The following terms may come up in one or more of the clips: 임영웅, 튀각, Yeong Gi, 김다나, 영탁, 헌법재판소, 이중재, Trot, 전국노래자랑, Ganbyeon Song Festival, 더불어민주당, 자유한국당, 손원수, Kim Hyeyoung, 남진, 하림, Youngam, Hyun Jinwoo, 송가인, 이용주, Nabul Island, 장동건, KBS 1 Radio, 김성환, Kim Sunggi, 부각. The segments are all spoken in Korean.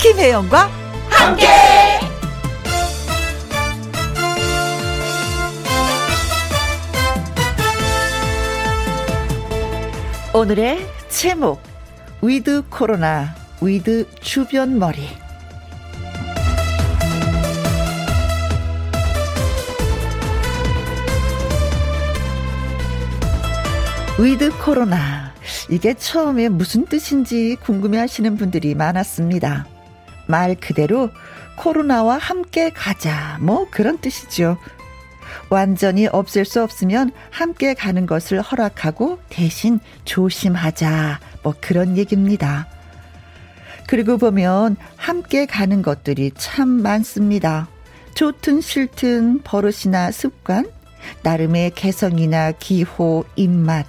김혜영과 함께. 오늘의 제목, 위드 코로나, 위드 주변 머리. 위드 코로나, 이게 처음에 무슨 뜻인지 궁금해하시는 분들이 많았습니다. 말 그대로 코로나와 함께 가자, 뭐 그런 뜻이죠. 완전히 없앨 수 없으면 함께 가는 것을 허락하고 대신 조심하자, 뭐 그런 얘기입니다. 그리고 보면 함께 가는 것들이 참 많습니다. 좋든 싫든 버릇이나 습관, 나름의 개성이나 기호, 입맛,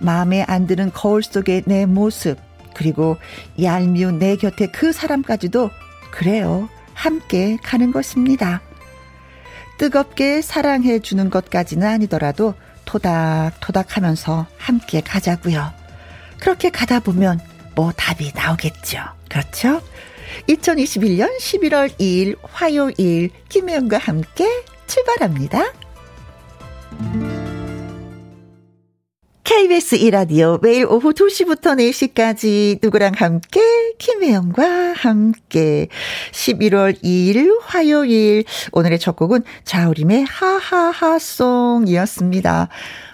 마음에 안 드는 거울 속의 내 모습, 그리고 얄미운 내 곁에 그 사람까지도, 그래요, 함께 가는 것입니다. 뜨겁게 사랑해 주는 것까지는 아니더라도 토닥토닥 하면서 함께 가자고요. 그렇게 가다 보면 뭐 답이 나오겠죠. 그렇죠? 2021년 11월 2일 화요일, 김혜영과 함께 출발합니다. KBS 1라디오 매일 오후 2시부터 4시까지 누구랑 함께, 김혜영과 함께. 11월 2일 화요일, 오늘의 첫 곡은 자우림의 하하하송이었습니다.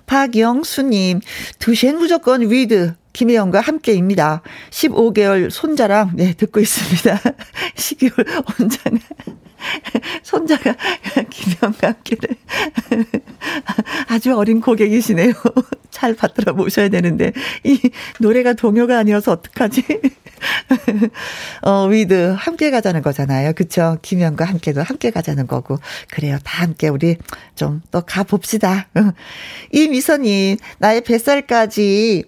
박영수님, 2시엔 무조건 위드 김혜영과 함께입니다. 15개월 손자랑, 네, 듣고 있습니다. 10개월 혼자는 손자가 김혜영과 함께를 아주 어린 고객이시네요. 잘 받들어 모셔야 되는데 이 노래가 동요가 아니어서 어떡하지? 위드 함께 가자는 거잖아요. 그렇죠? 김혜영과 함께도 함께 가자는 거고. 그래요. 다 함께 우리 좀 또 가봅시다. 이 미선이, 나의 뱃살까지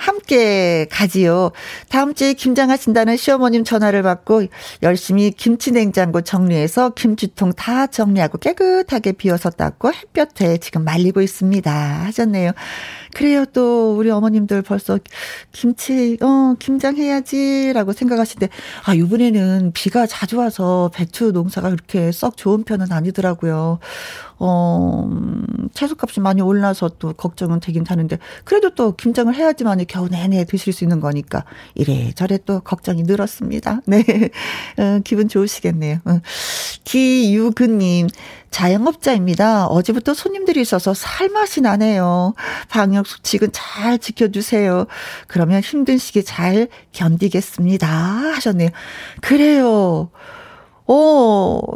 함께 가지요. 다음 주에 김장하신다는 시어머님 전화를 받고 열심히 김치 냉장고 정리해서 김치통 다 정리하고 깨끗하게 비워서 닦고 햇볕에 지금 말리고 있습니다. 하셨네요. 그래요. 또 우리 어머님들 벌써 김치, 김장해야지라고 생각하시는데, 아, 이번에는 비가 자주 와서 배추 농사가 그렇게 썩 좋은 편은 아니더라고요. 채소값이 많이 올라서 또 걱정은 되긴 하는데, 그래도 또 김장을 해야지만 겨우 내내 드실 수 있는 거니까 이래저래 또 걱정이 늘었습니다. 네, 기분 좋으시겠네요. 기유근님, 자영업자입니다. 어제부터 손님들이 있어서 살맛이 나네요. 방역수칙은 잘 지켜주세요. 그러면 힘든 시기 잘 견디겠습니다. 하셨네요. 그래요.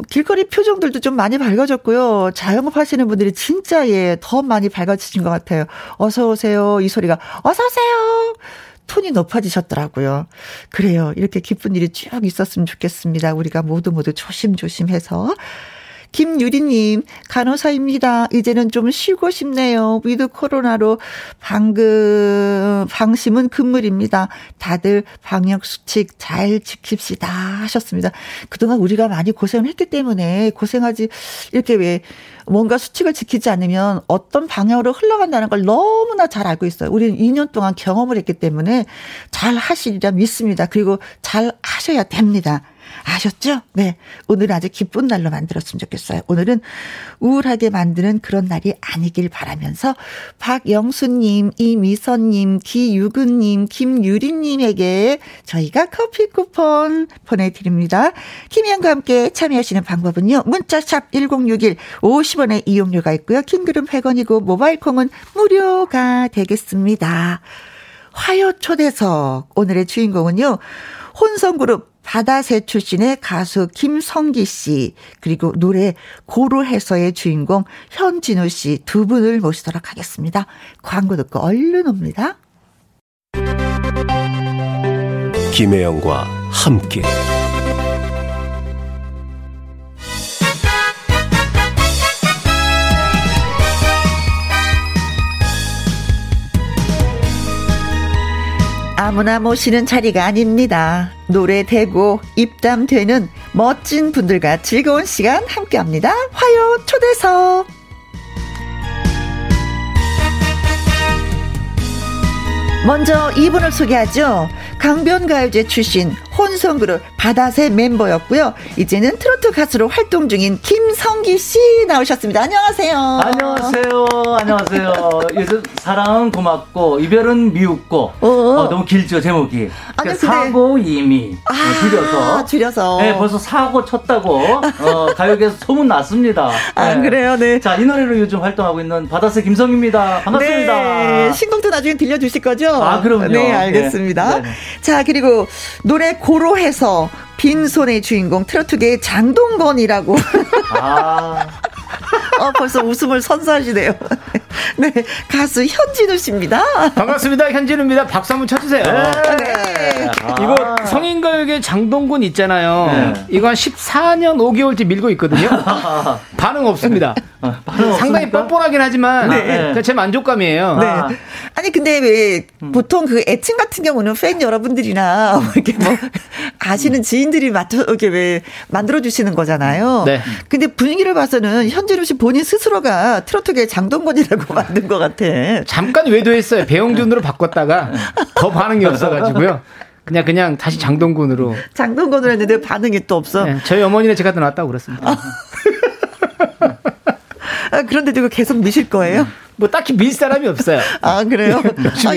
길거리 표정들도 좀 많이 밝아졌고요. 자영업 하시는 분들이 진짜, 예, 더 많이 밝아지신 것 같아요. 어서오세요. 이 소리가, 어서오세요. 톤이 높아지셨더라고요. 그래요. 이렇게 기쁜 일이 쭉 있었으면 좋겠습니다. 우리가 모두 모두 조심조심해서. 김유리님, 간호사입니다. 이제는 좀 쉬고 싶네요. 위드 코로나로 방심은 금물입니다. 다들 방역수칙 잘 지킵시다. 하셨습니다. 그동안 우리가 많이 고생을 했기 때문에, 고생하지, 이렇게 왜, 뭔가 수칙을 지키지 않으면 어떤 방향으로 흘러간다는 걸 너무나 잘 알고 있어요. 우리는 2년 동안 경험을 했기 때문에 잘 하시리라 믿습니다. 그리고 잘 하셔야 됩니다. 아셨죠? 네. 오늘은 아주 기쁜 날로 만들었으면 좋겠어요. 오늘은 우울하게 만드는 그런 날이 아니길 바라면서 박영수님, 이미선님, 기유근님, 김유리님에게 저희가 커피 쿠폰 보내드립니다. 김희영과 함께 참여하시는 방법은요. 문자샵 1061, 50원의 이용료가 있고요. 킹그룹 100원이고 모바일 콩은 무료가 되겠습니다. 화요 초대석, 오늘의 주인공은요. 혼성그룹 바다새 출신의 가수 김성기 씨, 그리고 노래 고루해서의 주인공 현진우 씨 두 분을 모시도록 하겠습니다. 광고 듣고 얼른 옵니다. 김혜영과 함께. 아무나 모시는 자리가 아닙니다. 노래 대고 입담되는 멋진 분들과 즐거운 시간 함께합니다. 화요 초대석. 먼저 이분을 소개하죠. 강변가요제 출신 혼성 그룹 바닷의 멤버였고요. 이제는 트로트 가수로 활동 중인 김성기 씨 나오셨습니다. 안녕하세요. 안녕하세요. 안녕하세요. 요즘 사랑은 고맙고 이별은 미웠고 너무 길죠 제목이. 그러니까 사고 이미 줄여서. 네, 벌써 사고 쳤다고 가요계에서 소문 났습니다. 네. 아 그래요, 네. 자, 이 노래로 요즘 활동하고 있는 바닷의 김성기입니다. 반갑습니다. 네, 신곡도 나중에 들려주실 거죠? 아 그럼요. 네, 알겠습니다. 네. 네. 자, 그리고 노래 고로해서 빈손의 주인공 트로트계의 장동건이라고. 아. 벌써 웃음을 선사하시네요. 네, 가수 현진우 씨입니다. 반갑습니다. 현진우입니다. 박수 한번 쳐주세요. 네. 이거 성인가요계 장동건 있잖아요. 네. 이거 한 14년 5개월째 밀고 있거든요. 반응 없습니다. 상당히 뻔뻔하긴 하지만 네. 제 만족감이에요. 네. 아니 근데 왜 보통 그 애칭 같은 경우는 팬 여러분들이나 이렇게 뭐 아시는 지인들이 이렇게 왜 만들어 주시는 거잖아요. 네. 근데 분위기를 봐서는 현진우 씨 본인 스스로가 트로트계 장동건이라고 만든 것 같아. 잠깐 외도했어요. 배용준으로 바꿨다가 더 반응이 없어가지고요. 그냥 다시 장동건으로 했는데 반응이 또 없어. 네. 저희 어머니는 제가 또 나왔다고 그랬습니다. 그런데 이거 계속 미실 거예요? 뭐 딱히 밀 사람이 없어요. 아 그래요?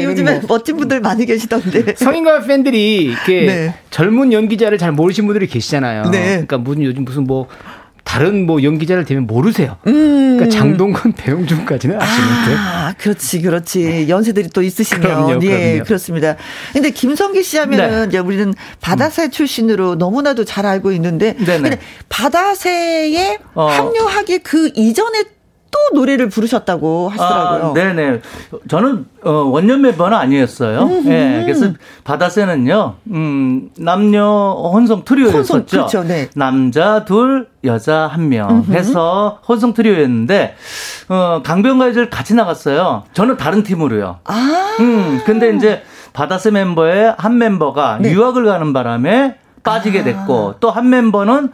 요즘에 뭐. 멋진 분들 많이 계시던데. 성인가요 팬들이 이렇게 네. 젊은 연기자를 잘 모르신 분들이 계시잖아요. 네. 그러니까 요즘 무슨 뭐 다른 뭐 연기자를 대면 모르세요. 그러니까 장동건, 배용준까지는 아시는데. 아, 그렇지. 연세들이 또 있으시면. 그럼요. 예, 그렇습니다. 근데 김성기 씨 하면은 네. 이제 우리는 바다새 출신으로 너무나도 잘 알고 있는데, 네네. 근데 바다새에 합류하기 그 이전에 또 노래를 부르셨다고 하시더라고요. 아, 네네. 저는 원년 멤버는 아니었어요. 네, 그래서 바다새는요. 남녀 혼성 트리오였었죠. 그렇죠, 네. 남자 둘 여자 한 명 해서 혼성 트리오였는데 강변가요제를 같이 나갔어요. 저는 다른 팀으로요. 아. 근데 이제 바다새 멤버의 한 멤버가 네. 유학을 가는 바람에 빠지게 됐고 또 한 멤버는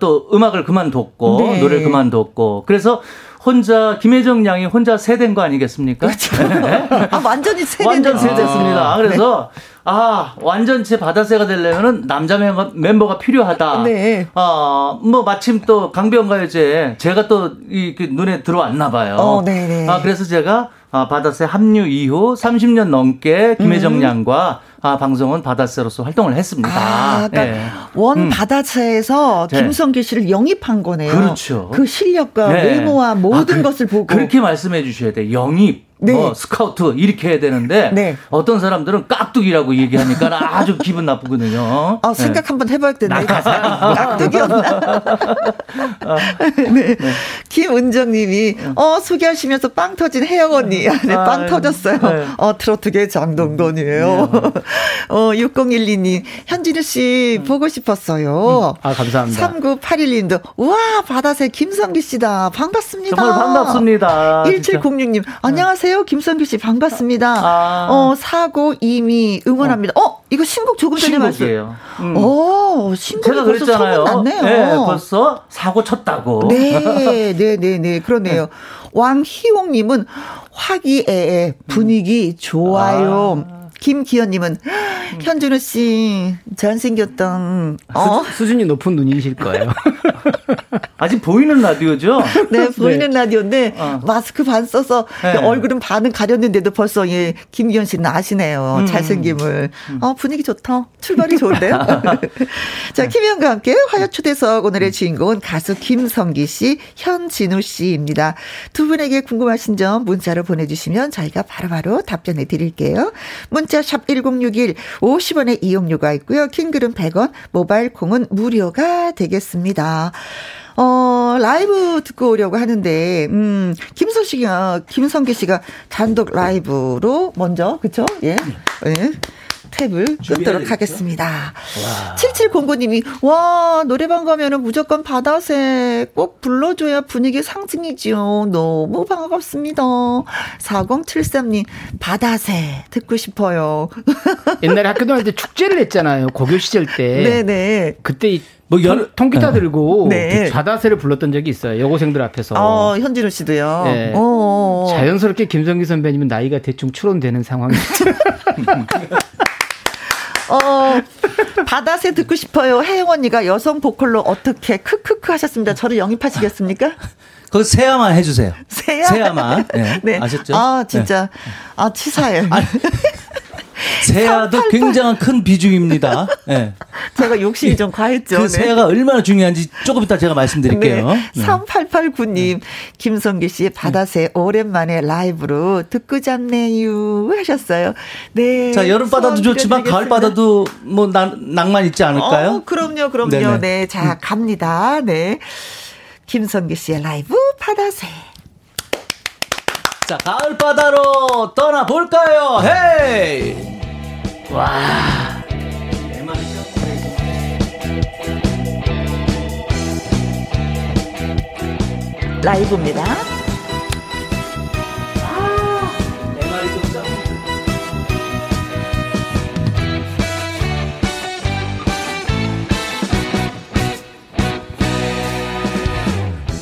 또 음악을 그만뒀고 네. 노래를 그만뒀고 그래서 혼자 김혜정 양이 혼자 세된 거 아니겠습니까? 그렇죠. 네. 완전히 세됐네요. 완전 세됐습니다. 그래서 네. 완전체 바다새가 되려면은 남자 멤버가 필요하다. 네. 뭐 마침 또 강변가요제 제가 또 이렇게 눈에 들어왔나 봐요. 네네. 그래서 제가 바다새 합류 이후 30년 넘게 김혜정 양과 방송은 바다새로서 활동을 했습니다. 그러니까 네. 원 바다새에서 네. 김성기 씨를 영입한 거네요. 그렇죠. 그 실력과 네. 외모와 모든 것을 보고. 그렇게 말씀해 주셔야 돼요. 영입. 네. 스카우트 이렇게 해야 되는데 네. 어떤 사람들은 깍두기라고 얘기하니까 아주 기분 나쁘거든요. 생각 네. 한번 해봐야겠네. 깍두기였나? 네. 네. 김은정님이 소개하시면서 빵 터진 혜영 언니. 네, 빵 터졌어요. 네. 트로트계 장동건이에요. 네. 6012님 현진우 씨 보고 싶었어요. 감사합니다. 3981님도 우와 바다새 김성기 씨다. 반갑습니다. 정말 반갑습니다. 1706님 안녕하세요. 김성규 씨 반갑습니다. 사고 이미 응원합니다. 이거 신곡 조금 전에 말씀이에요. 신곡이 제가 벌써 그랬잖아요. 소문 났네요. 네, 벌써 사고 쳤다고. 네, 그러네요. 왕희홍님은 화기애애 분위기 좋아요. 김기현님은 현준우 씨 잘생겼던 수준이 높은 눈이실 거예요. 아직 보이는 라디오죠? 네, 보이는 네. 라디오인데 마스크 반 써서 네. 얼굴은 반은 가렸는데도 벌써 예, 김기현 씨는 아시네요. 잘생김을. 분위기 좋다. 출발이 좋은데요? 자, 김희영과 함께 화요초대석 오늘의 주인공은 가수 김성기 씨, 현진우 씨입니다. 두 분에게 궁금하신 점 문자로 보내주시면 저희가 바로바로 답변해 드릴게요. 문자 샵 1061 50원의 이용료가 있고요. 킹글은 100원, 모바일 콩은 무료가 되겠습니다. 라이브 듣고 오려고 하는데, 김성기 씨가 단독 라이브로 먼저, 그쵸? 예. 예. 탭을 끊도록 하겠습니다. 7709님이 노래방 가면은 무조건 바다새 꼭 불러줘야 분위기 상승이지요. 너무 반갑습니다. 4073님 바다새 듣고 싶어요. 옛날에 학교 다닐 때 축제를 했잖아요. 고교 시절 때. 네네. 그때 뭐 통기타 들고 네. 바다새를 불렀던 적이 있어요. 여고생들 앞에서. 현진우 씨도요. 네. 자연스럽게 김성기 선배님은 나이가 대충 추론되는 상황이었죠. 바다새 듣고 싶어요. 혜영 언니가 여성 보컬로 어떻게 크크크 하셨습니다. 저를 영입하시겠습니까? 그거 세야만 해주세요. 세야만. 네. 네. 아셨죠? 아 진짜. 네. 아 치사해. 아니, 세야도 388. 굉장한 큰 비중입니다. 네. 제가 욕심이 좀 과했죠. 그 세야가 얼마나 중요한지 조금 이따 제가 말씀드릴게요. 네. 3889님, 김성기 씨 바다새 오랜만에 라이브로 듣고 잡네요 하셨어요. 네. 자, 여름바다도 좋지만 가을바다도 뭐 낭만 있지 않을까요? 그럼요, 그럼요. 네네. 네, 자 갑니다. 네. 김성기 씨의 라이브 바다새. 자, 가을 바다로 떠나 볼까요? 헤이! 와! 라이브입니다.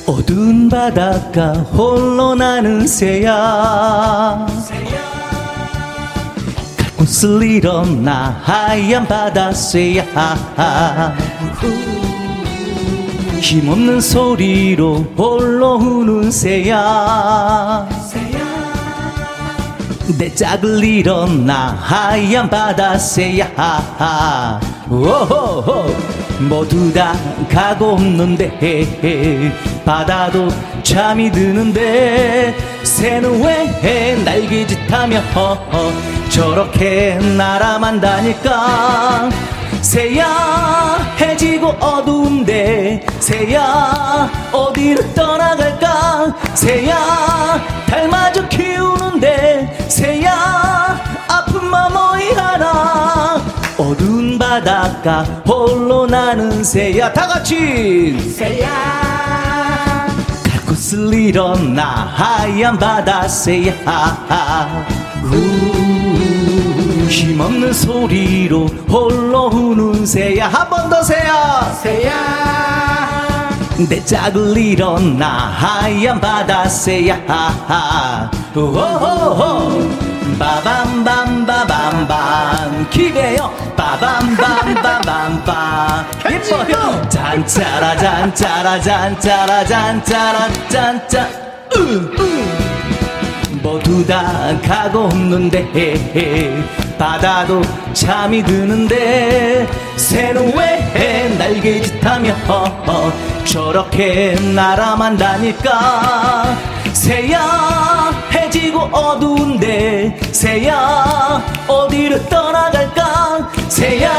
어두운 바닷가 홀로 나는 새야, 갈 곳을 잃었나 하얀 바다새야. 힘없는 소리로 홀로 우는 새야, 내 짝을 잃었나 하얀 바다새야. 오호호. 모두 다 가고 없는데 바다도 잠이 드는데 새는 왜 날개짓하며 저렇게 날아만 다닐까. 새야 해지고 어두운데 새야 어디로 떠나갈까. 새야 닮아져 키우는데 새야 아픈 마음 어이 하나. 어두운 바닷가 홀로 나는 새야. 다같이 새야, 갈 곳을 잃었나 하얀 바다 새야. 힘없는 소리로 홀로 우는 새야. 한 번 더 새야, 새야, 내 짝을 잃었나 하얀 바다 새야. 오호호호. 빠밤밤밤밤밤 기대요. 빠밤밤밤밤밤 예뻐요. 잔짜라 잔짜라 잔짜라 잔짜라 잔짜. 모두 다 가고 없는데 바다도 잠이 드는데 새는 왜 날개짓하며 저렇게 날아만 다닐까. 새야 해지고 어두운데 새야 어디로 떠나갈까. 새야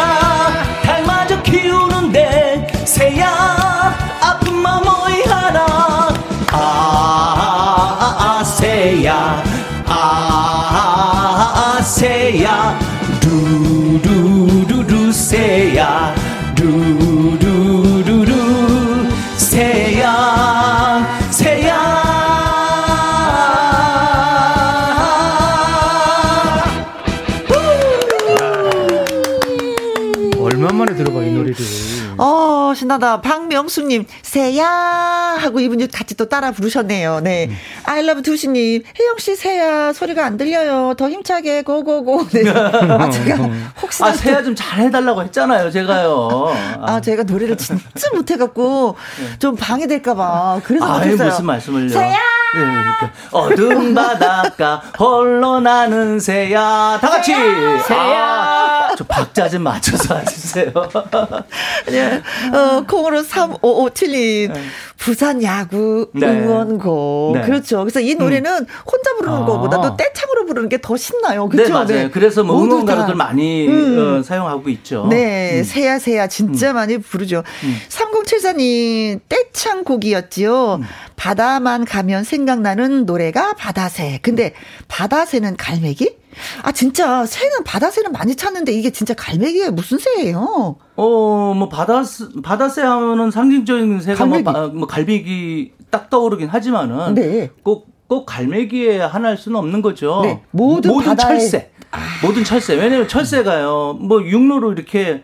닮아져 키우는데 새야 아픈 마음 어이 하나. 아 새야, 아 새야, 두루루루 새야, 두루루루 새야, 새야. 만에 들어봐 이 노래를. 신나다. 박명수님 새야 하고 이분이 같이 또 따라 부르셨네요. 네. 아일러브 두시님 혜영 씨 새야 소리가 안 들려요. 더 힘차게 고고고. 네. 아 제가 혹시나 새야 좀 잘해달라고 했잖아요. 제가요. 아 제가 노래를 진짜 못해갖고 좀 방해될까봐 그래서 못했어요. 무슨 말씀을요? 새야. 네, 그러니까. 어둠 바닷가 홀로 나는 새야. 다 같이 새야. 새야. 저 박자 좀 맞춰서 해주세요. 네. 콩으로 3557님. 네. 부산 야구 응원곡. 네. 네. 그렇죠. 그래서 이 노래는 혼자 부르는 것보다 또 떼창으로 부르는 게 더 신나요. 그렇죠? 네, 맞아요. 네. 그래서 뭐 응원가로들 많이 사용하고 있죠. 네. 새야 새야 진짜 많이 부르죠. 3074님 떼창곡이었지요. 바다만 가면 생각나는 노래가 바다새. 근데 바다새는 갈매기? 아 진짜 새는 바다새는 많이 찾는데 이게 진짜 갈매기예요? 무슨 새예요? 뭐 바다새 하면은 상징적인 새가 뭐 갈매기 딱 떠오르긴 하지만은 네. 꼭 갈매기에 하나일 수는 없는 거죠. 네. 모든 바다에... 철새. 아. 모든 철새. 왜냐면 철새가요. 뭐 육로로 이렇게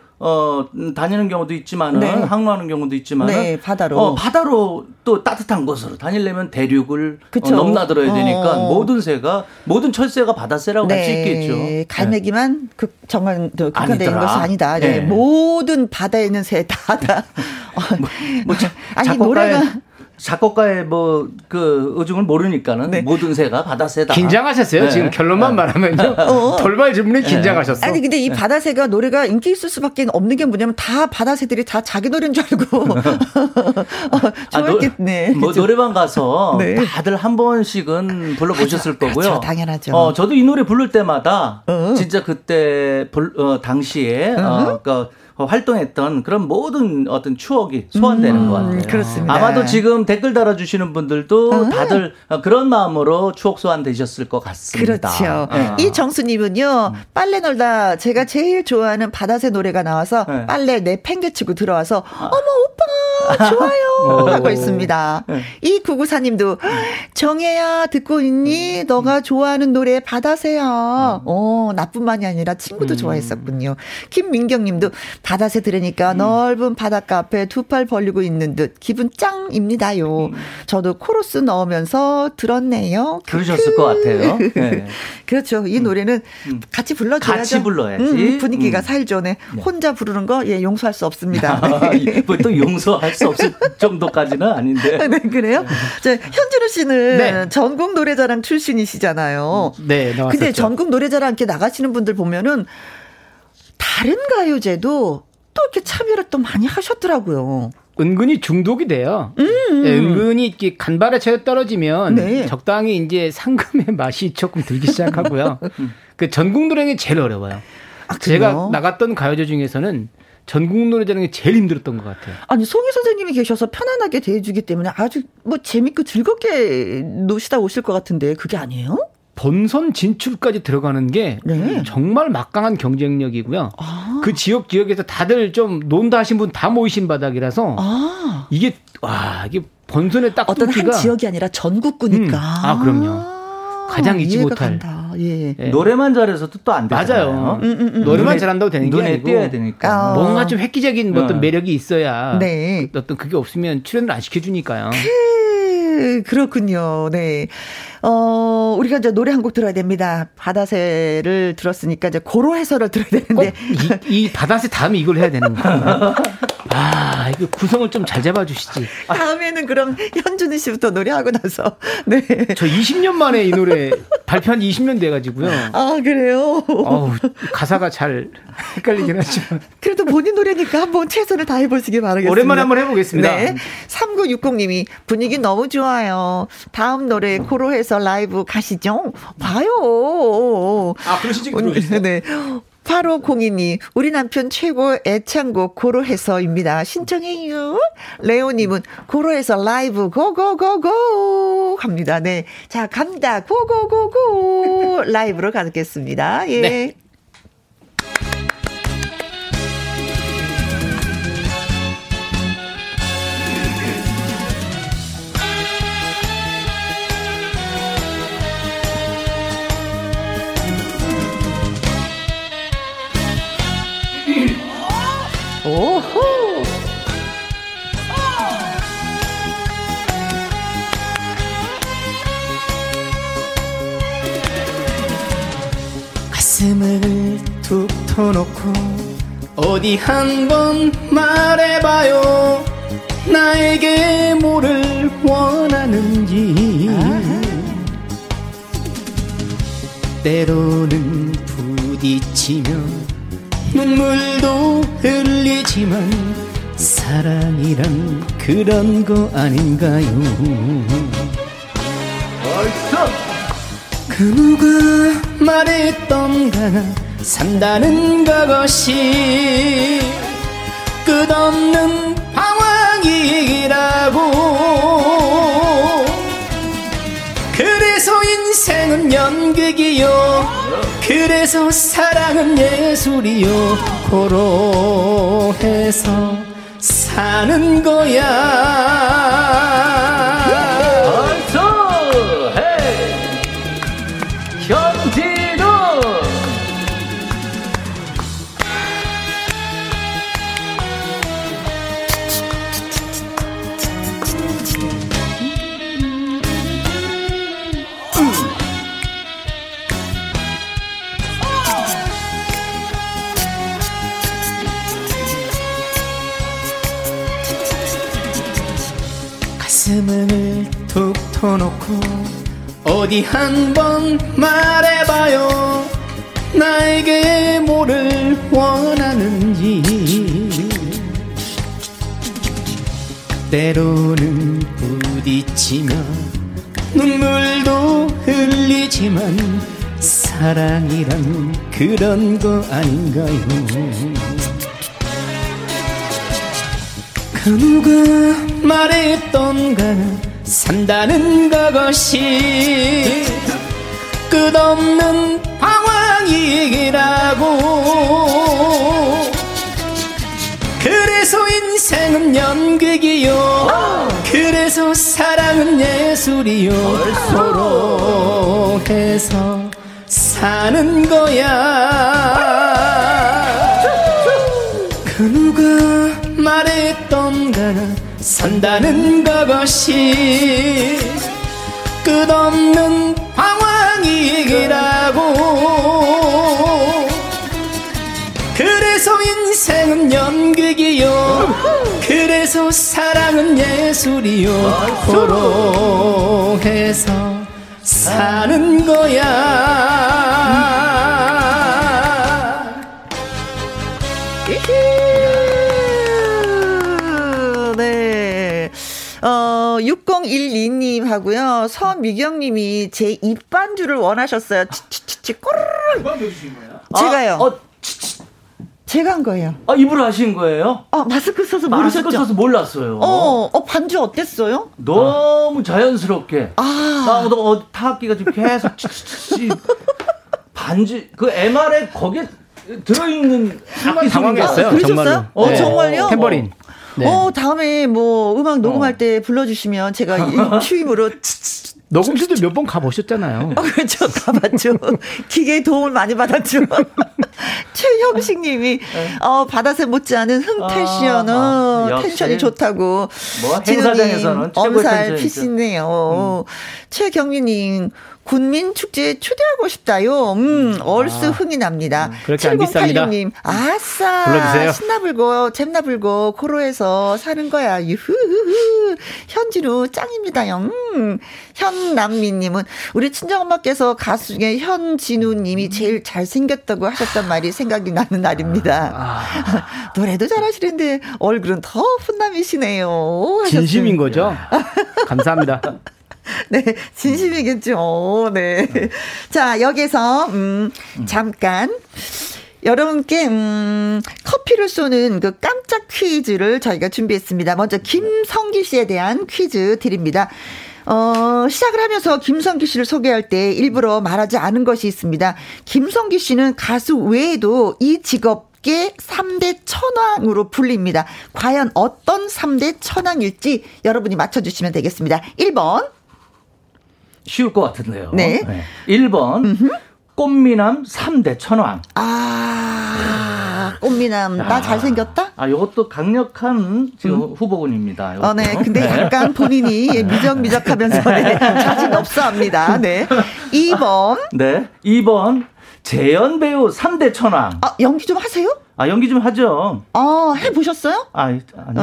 다니는 경우도 있지만은 네. 항로하는 경우도 있지만은 네, 바다로 또 따뜻한 곳으로 다니려면 대륙을 넘나들어야 되니까 모든 철새가 바다새라고 네. 할 수 있겠죠. 갈매기만 네. 극한되는 것은 아니다. 네. 네. 모든 바다에 있는 새 다. 아니 노래가 작곡가의 의중을 모르니까는 네. 모든 새가 바다새다. 긴장하셨어요? 네. 지금 결론만 말하면요. 돌발 질문이 긴장하셨어요. 아니 근데 이 바다새가 노래가 인기 있을 수밖에 없는 게 뭐냐면 다 바다새들이 다 자기 노래인 줄 알고 좋았겠네. 노래방 가서 네. 다들 한 번씩은 불러보셨을 거고요. 그렇죠, 당연하죠. 저도 이 노래 부를 때마다 진짜 그때 당시에 그러니까 활동했던 그런 모든 어떤 추억이 소환되는 것 같아요. 그렇습니다. 아마도 지금 댓글 달아주시는 분들도 다들 그런 마음으로 추억 소환되셨을 것 같습니다. 그렇죠. 이 정수님은요. 빨래 놀다 제가 제일 좋아하는 바다새 노래가 나와서 빨래 내팽개치고 들어와서 어머 오빠 좋아요 하고 있습니다. 이 994님도 정혜야 듣고 있니? 너가 좋아하는 노래 바다새야. 나뿐만이 아니라 친구도 좋아했었군요. 김민경님도 바다새 들으니까 넓은 바닷가 앞에 두 팔 벌리고 있는 듯 기분 짱입니다요. 저도 코러스 넣으면서 들었네요. 그러셨을 것 같아요. 네. 그렇죠. 이 노래는 같이 불러줘야죠. 같이 불러야지. 분위기가 살전에 네. 혼자 부르는 거 용서할 수 없습니다. 보통 용서할 수 없을 정도까지는 아닌데. 네, 그래요? 현진우 씨는 네. 전국 노래자랑 출신이시잖아요. 네, 나왔었죠. 근데 전국 노래자랑 이렇게 나가시는 분들 보면은 다른 가요제도 또 이렇게 참여를 또 많이 하셨더라고요. 은근히 중독이 돼요. 네, 은근히 이렇게 간발의 차이가 떨어지면 네. 적당히 이제 상금의 맛이 조금 들기 시작하고요. 그 전국 노래는 제일 어려워요. 아, 제가 나갔던 가요제 중에서는 전국 노래자는 게 제일 힘들었던 것 같아요. 아니 송희 선생님이 계셔서 편안하게 대해주기 때문에 아주 재밌고 즐겁게 노시다 오실 것 같은데 그게 아니에요? 본선 진출까지 들어가는 게 네. 정말 막강한 경쟁력이고요. 그 지역에서 다들 좀 논다 하신 분 다 모이신 바닥이라서 이게 본선에 딱 어떤 한 지역이 아니라 전국구니까. 아 그럼요. 가장 잊지 못할. 예. 노래만 잘해서도 또 안 되잖아요. 맞아요. 노래만 잘한다고 되는 게 아니고 눈에 띄어야 되니까. 뭔가 좀 획기적인 어떤 매력이 있어야 네. 어떤 그게 없으면 출연을 안 시켜주니까요. 그렇군요. 네. 우리가 이제 노래 한 곡 들어야 됩니다. 바다새를 들었으니까 이제 고로 해설을 들어야 되는데. 이 바다새 다음에 이걸 해야 되는 거예요. 아, 이거 구성을 좀 잘 잡아주시지. 다음에는 그럼 현준이 씨부터 노래하고 나서. 네. 저 20년 만에 이 노래 발표한 20년 돼가지고요. 아, 그래요? 가사가 잘 헷갈리긴 하지만. 그래도 본인 노래니까 한번 최선을 다해보시기 바라겠습니다. 오랜만에 한번 해보겠습니다. 네. 3960님이 분위기 너무 좋아요. 다음 노래 고로 해설 라이브 가시죠. 봐요. 아, 그러시지? 네. 8502님 우리 남편 최고 애창곡 고로해서입니다. 신청해요. 레오님은 고로해서 라이브 고고고고 갑니다. 네, 자 갑니다. 고고고고 라이브로 가겠습니다. 예. 네. 오호! 가슴을 툭 터놓고 어디 한번 말해봐요. 나에게 뭐를 원하는지. 때로는 부딪히며 눈물도 흘리지만 사랑이란 그런 거 아닌가요? 그 누가 말했던가 산다는 그것이 끝없는 방황이라고. 그래서 인생은 연극이요. 그래서 사랑은 예술이요. 고로 해서 사는 거야. 얼쑤 헤이 현진우 가슴을 툭 터놓고 어디 한번 말해봐요. 나에게 뭐를 원하는지. 때로는 부딪히며 눈물도 흘리지만 사랑이란 그런 거 아닌가요. 그 누가 말했던가 산다는 그것이 끝없는 방황이라고. 그래서 인생은 연극이요. 그래서 사랑은 예술이요. 서로 해서 사는 거야. 그 누가 말했던가 산다는 그것이 끝없는 방황이라고. 그래서 인생은 연극이요. 그래서 사랑은 예술이요. 서로 해서 사는 거야. 네. 6012님 하고요. 서미경 님이 제 입반주를 원하셨어요. 치치치치 꼬르르. 누가 해주신 거예요? 제가요. 제가 한 거예요. 아, 입으로 하신 거예요? 아, 마스크 써서 모르셨죠? 마스크 써서 몰랐어요. 반주 어땠어요? 너무 자연스럽게. 타악기가 지금 계속 치치치. 반주, 그 MR에 거기에 들어있는. 아, 당황했어요. 그러셨어요? 네. 정말요? 탬버린. 네. 다음에 뭐 음악 녹음할 때 불러주시면 제가 큐임으로. 녹음실도 몇 번 가보셨잖아요. 그렇죠. 가봤죠. 기계의 도움을 많이 받았죠. 최형식 님이, 바다새 못지않은 흥텐션은 텐션이 좋다고. 뭐, 행사장에서는 엄살 피시네요. 최경민 님, 군민축제에 초대하고 싶다요. 얼쑤 흥이 납니다. 7086님, 아싸. 불러주세요. 신나불고, 잼나불고, 코로에서 사는 거야. 유후후후. 현진우 짱입니다요. 현남미님은 우리 친정엄마께서 가수 중에 현진우님이 제일 잘생겼다고 하셨단 말이 생각이 나는 날입니다. 노래도 잘하시는데 얼굴은 더 훈남이시네요. 진심인 거죠? 감사합니다. 네, 진심이겠죠. 네. 자, 여기서, 잠깐. 여러분께, 커피를 쏘는 그 깜짝 퀴즈를 저희가 준비했습니다. 먼저 김성기 씨에 대한 퀴즈 드립니다. 시작을 하면서 김성기 씨를 소개할 때 일부러 말하지 않은 것이 있습니다. 김성기 씨는 가수 외에도 이 직업계 3대 천왕으로 불립니다. 과연 어떤 3대 천왕일지 여러분이 맞춰주시면 되겠습니다. 1번. 쉬울 것 같은데요. 네. 1번. 꽃미남 3대 천왕. 꽃미남. 나 잘생겼다? 이것도 강력한 지금 후보군입니다. 이것도. 근데 약간 본인이 미적미적 하면서 자신 없어 합니다. 네. 2번. 네. 2번. 재연 배우 3대 천왕. 연기 좀 하세요? 연기 좀 하죠. 해보셨어요? 아니요.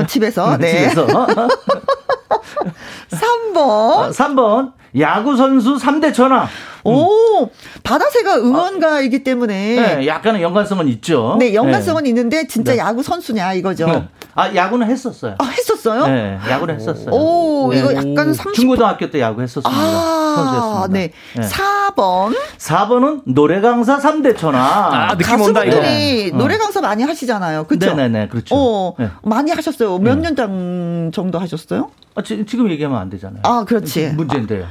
집에서. 네. 집에서. 3번. 3번. 야구선수 3대 천왕. 바다새가 응원가이기 때문에. 네, 약간의 연관성은 있죠. 네, 연관성은 있는데, 진짜 네. 야구선수냐, 이거죠. 네. 야구는 했었어요. 했었어요? 네, 야구는 했었어요. 네. 이거 약간 30분. 중고등학교 때 야구 했었습니다. 선수였습니다. 네. 네. 4번. 4번은 노래강사 3대 천왕. 느낌 온다, 이거. 가수분들이 노래강사 많이 하시잖아요. 그쵸? 네네네, 그렇죠. 네. 많이 하셨어요. 몇 년 정도 하셨어요? 지금 얘기하면 안 되잖아요. 그렇지. 문제인데요.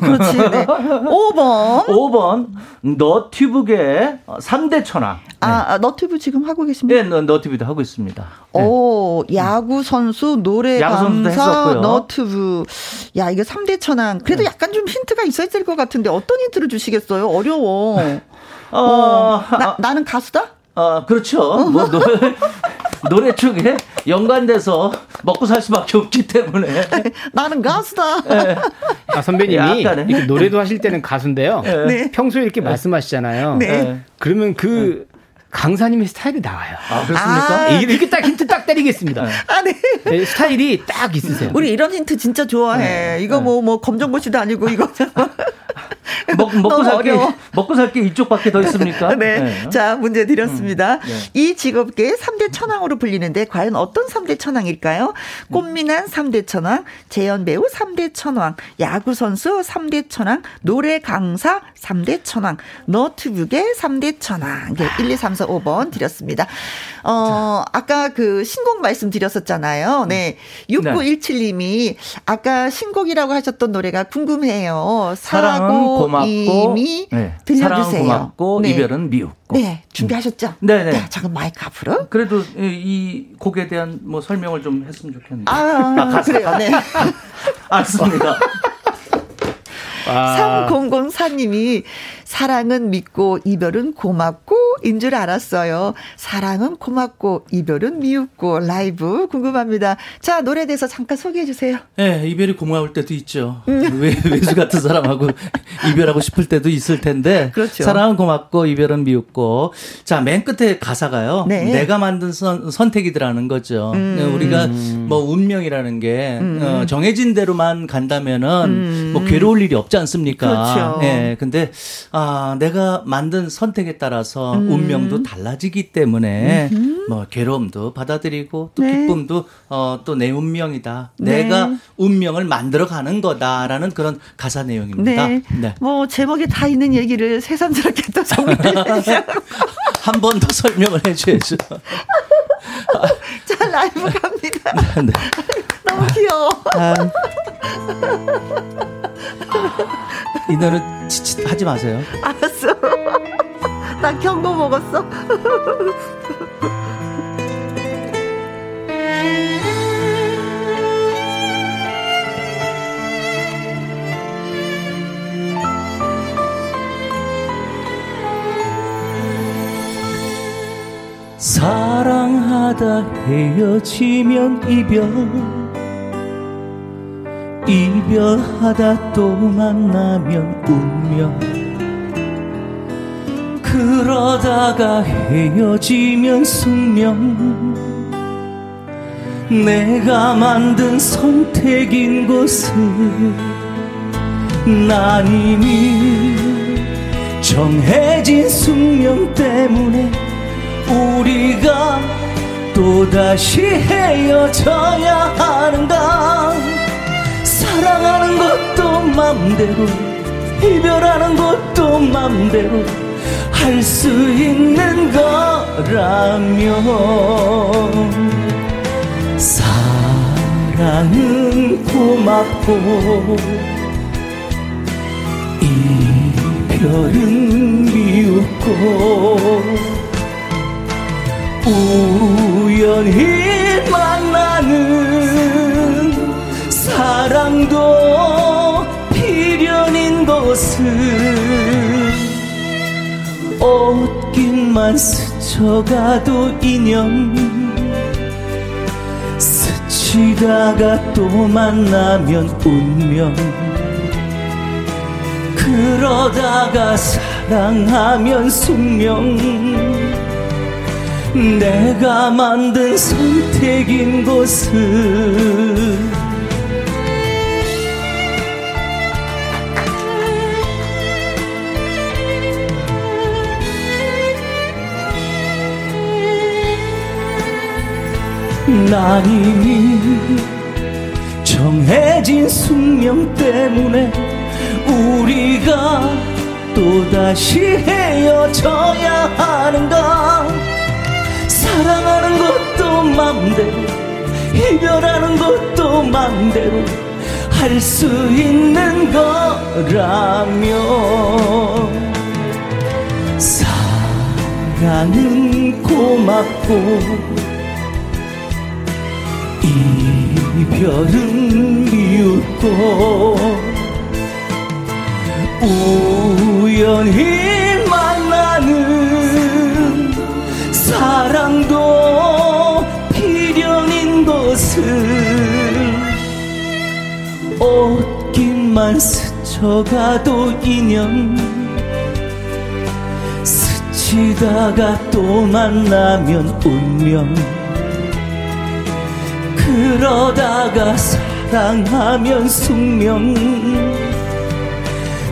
그렇지. 네. 5번. 5번. 너튜브계 3대 천왕. 네. 너튜브 지금 하고 계십니까? 네, 너튜브도 하고 있습니다. 네. 야구선수, 노래 강사, 너튜브. 야, 이게 3대 천왕. 그래도 약간 좀 힌트가 있어야 될 것 같은데 어떤 힌트를 주시겠어요? 어려워. 나는 가수다? 그렇죠. 노래 쪽에 연관돼서 먹고 살 수밖에 없기 때문에. 나는 가수다. 네. 선배님이 이렇게 노래도 하실 때는 가수인데요. 네. 평소에 이렇게 말씀하시잖아요. 네. 그러면 강사님의 스타일이 나와요. 그렇습니까? 이게 이렇게 딱 힌트 딱 때리겠습니다. 아, 네. 네, 스타일이 딱 있으세요. 우리 이런 힌트 진짜 좋아해. 네. 이거 뭐 검정고시도 아니고 이거. 먹고 살 게 이쪽밖에 더 있습니까? 네. 네. 자, 문제 드렸습니다. 네. 이 직업계의 3대 천왕으로 불리는데 과연 어떤 3대 천왕일까요? 꽃미남 3대 천왕, 재연 배우 3대 천왕, 야구 선수 3대 천왕, 노래 강사 3대 천왕, 너튜브계 3대 천왕. 네, 1, 2, 3, 4, 5번 드렸습니다. 아까 그 신곡 말씀드렸었잖아요. 네. 6917님이 아까 신곡이라고 하셨던 노래가 궁금해요. 사랑은 고맙고 이미 네. 들려주세요. 사랑은 고맙고 네. 이별은 미웠고. 네. 준비하셨죠? 네네. 네, 작은 마이크 앞으로. 그래도 이 곡에 대한 뭐 설명을 좀 했으면 좋겠는데. 아 그래요. 네. 알겠습니다. 3004님이 사랑은 믿고 이별은 고맙고인 줄 알았어요. 사랑은 고맙고 이별은 미웠고 라이브 궁금합니다. 자, 노래에 대해서 잠깐 소개해 주세요. 네, 이별이 고마울 때도 있죠. 외수 같은 사람하고 이별하고 싶을 때도 있을 텐데 그렇죠. 사랑은 고맙고 이별은 미웠고. 자, 맨 끝에 가사가요. 네. 내가 만든 선택이더라는 거죠. 우리가 뭐 운명이라는 게 정해진 대로만 간다면은 뭐 괴로울 일이 없지 않습니까? 그렇죠. 네, 근데 내가 만든 선택에 따라서 운명도 달라지기 때문에 뭐 괴로움도 받아들이고 또 네. 기쁨도 또 내 운명이다. 네. 내가 운명을 만들어가는 거다라는 그런 가사 내용입니다. 네. 네. 뭐 제목에 다 있는 얘기를 새삼스럽게 또 정리해 주세요. 한 번 더 설명을 해줘야죠. 자, 라이브 갑니다. 네. 너무 귀여워. 이 노래 하지 마세요. 알았어. 나 경고 먹었어. 사랑하다 헤어지면 이별하다 또 만나면 운명 그러다가 헤어지면 숙명 내가 만든 선택인 곳을 난 이미 정해진 숙명 때문에 우리가 또다시 헤어져야 하는가 사랑하는 것도 맘대로 이별하는 것도 맘대로 할 수 있는 거라면 사랑은 고맙고 이별은 미웠고 우연히 만나는 사랑도 필연인 것은 옷깃만 스쳐가도 인연 스치다가 또 만나면 운명 그러다가 사랑하면 숙명 내가 만든 선택인 것은 난 이미 정해진 숙명 때문에 우리가 또다시 헤어져야 하는가 사랑하는 것도 맘대로 이별하는 것도 맘대로 할 수 있는 거라면 사랑은 고맙고 이별은 미웠고 우연히 만나는 사랑도 필연인 것은 옷깃만 스쳐가도 인연 스치다가 또 만나면 운명 그러다가 사랑하면 숙명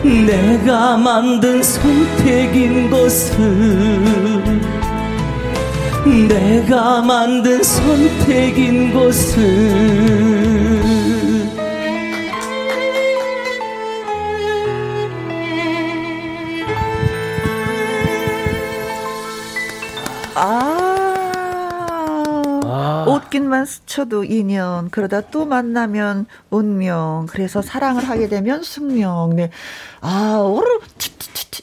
내가 만든 선택인 것을 내가 만든 선택인 것을 옷깃만 스쳐도 인연 그러다 또 만나면 운명 그래서 사랑을 하게 되면 숙명 네. 아 오늘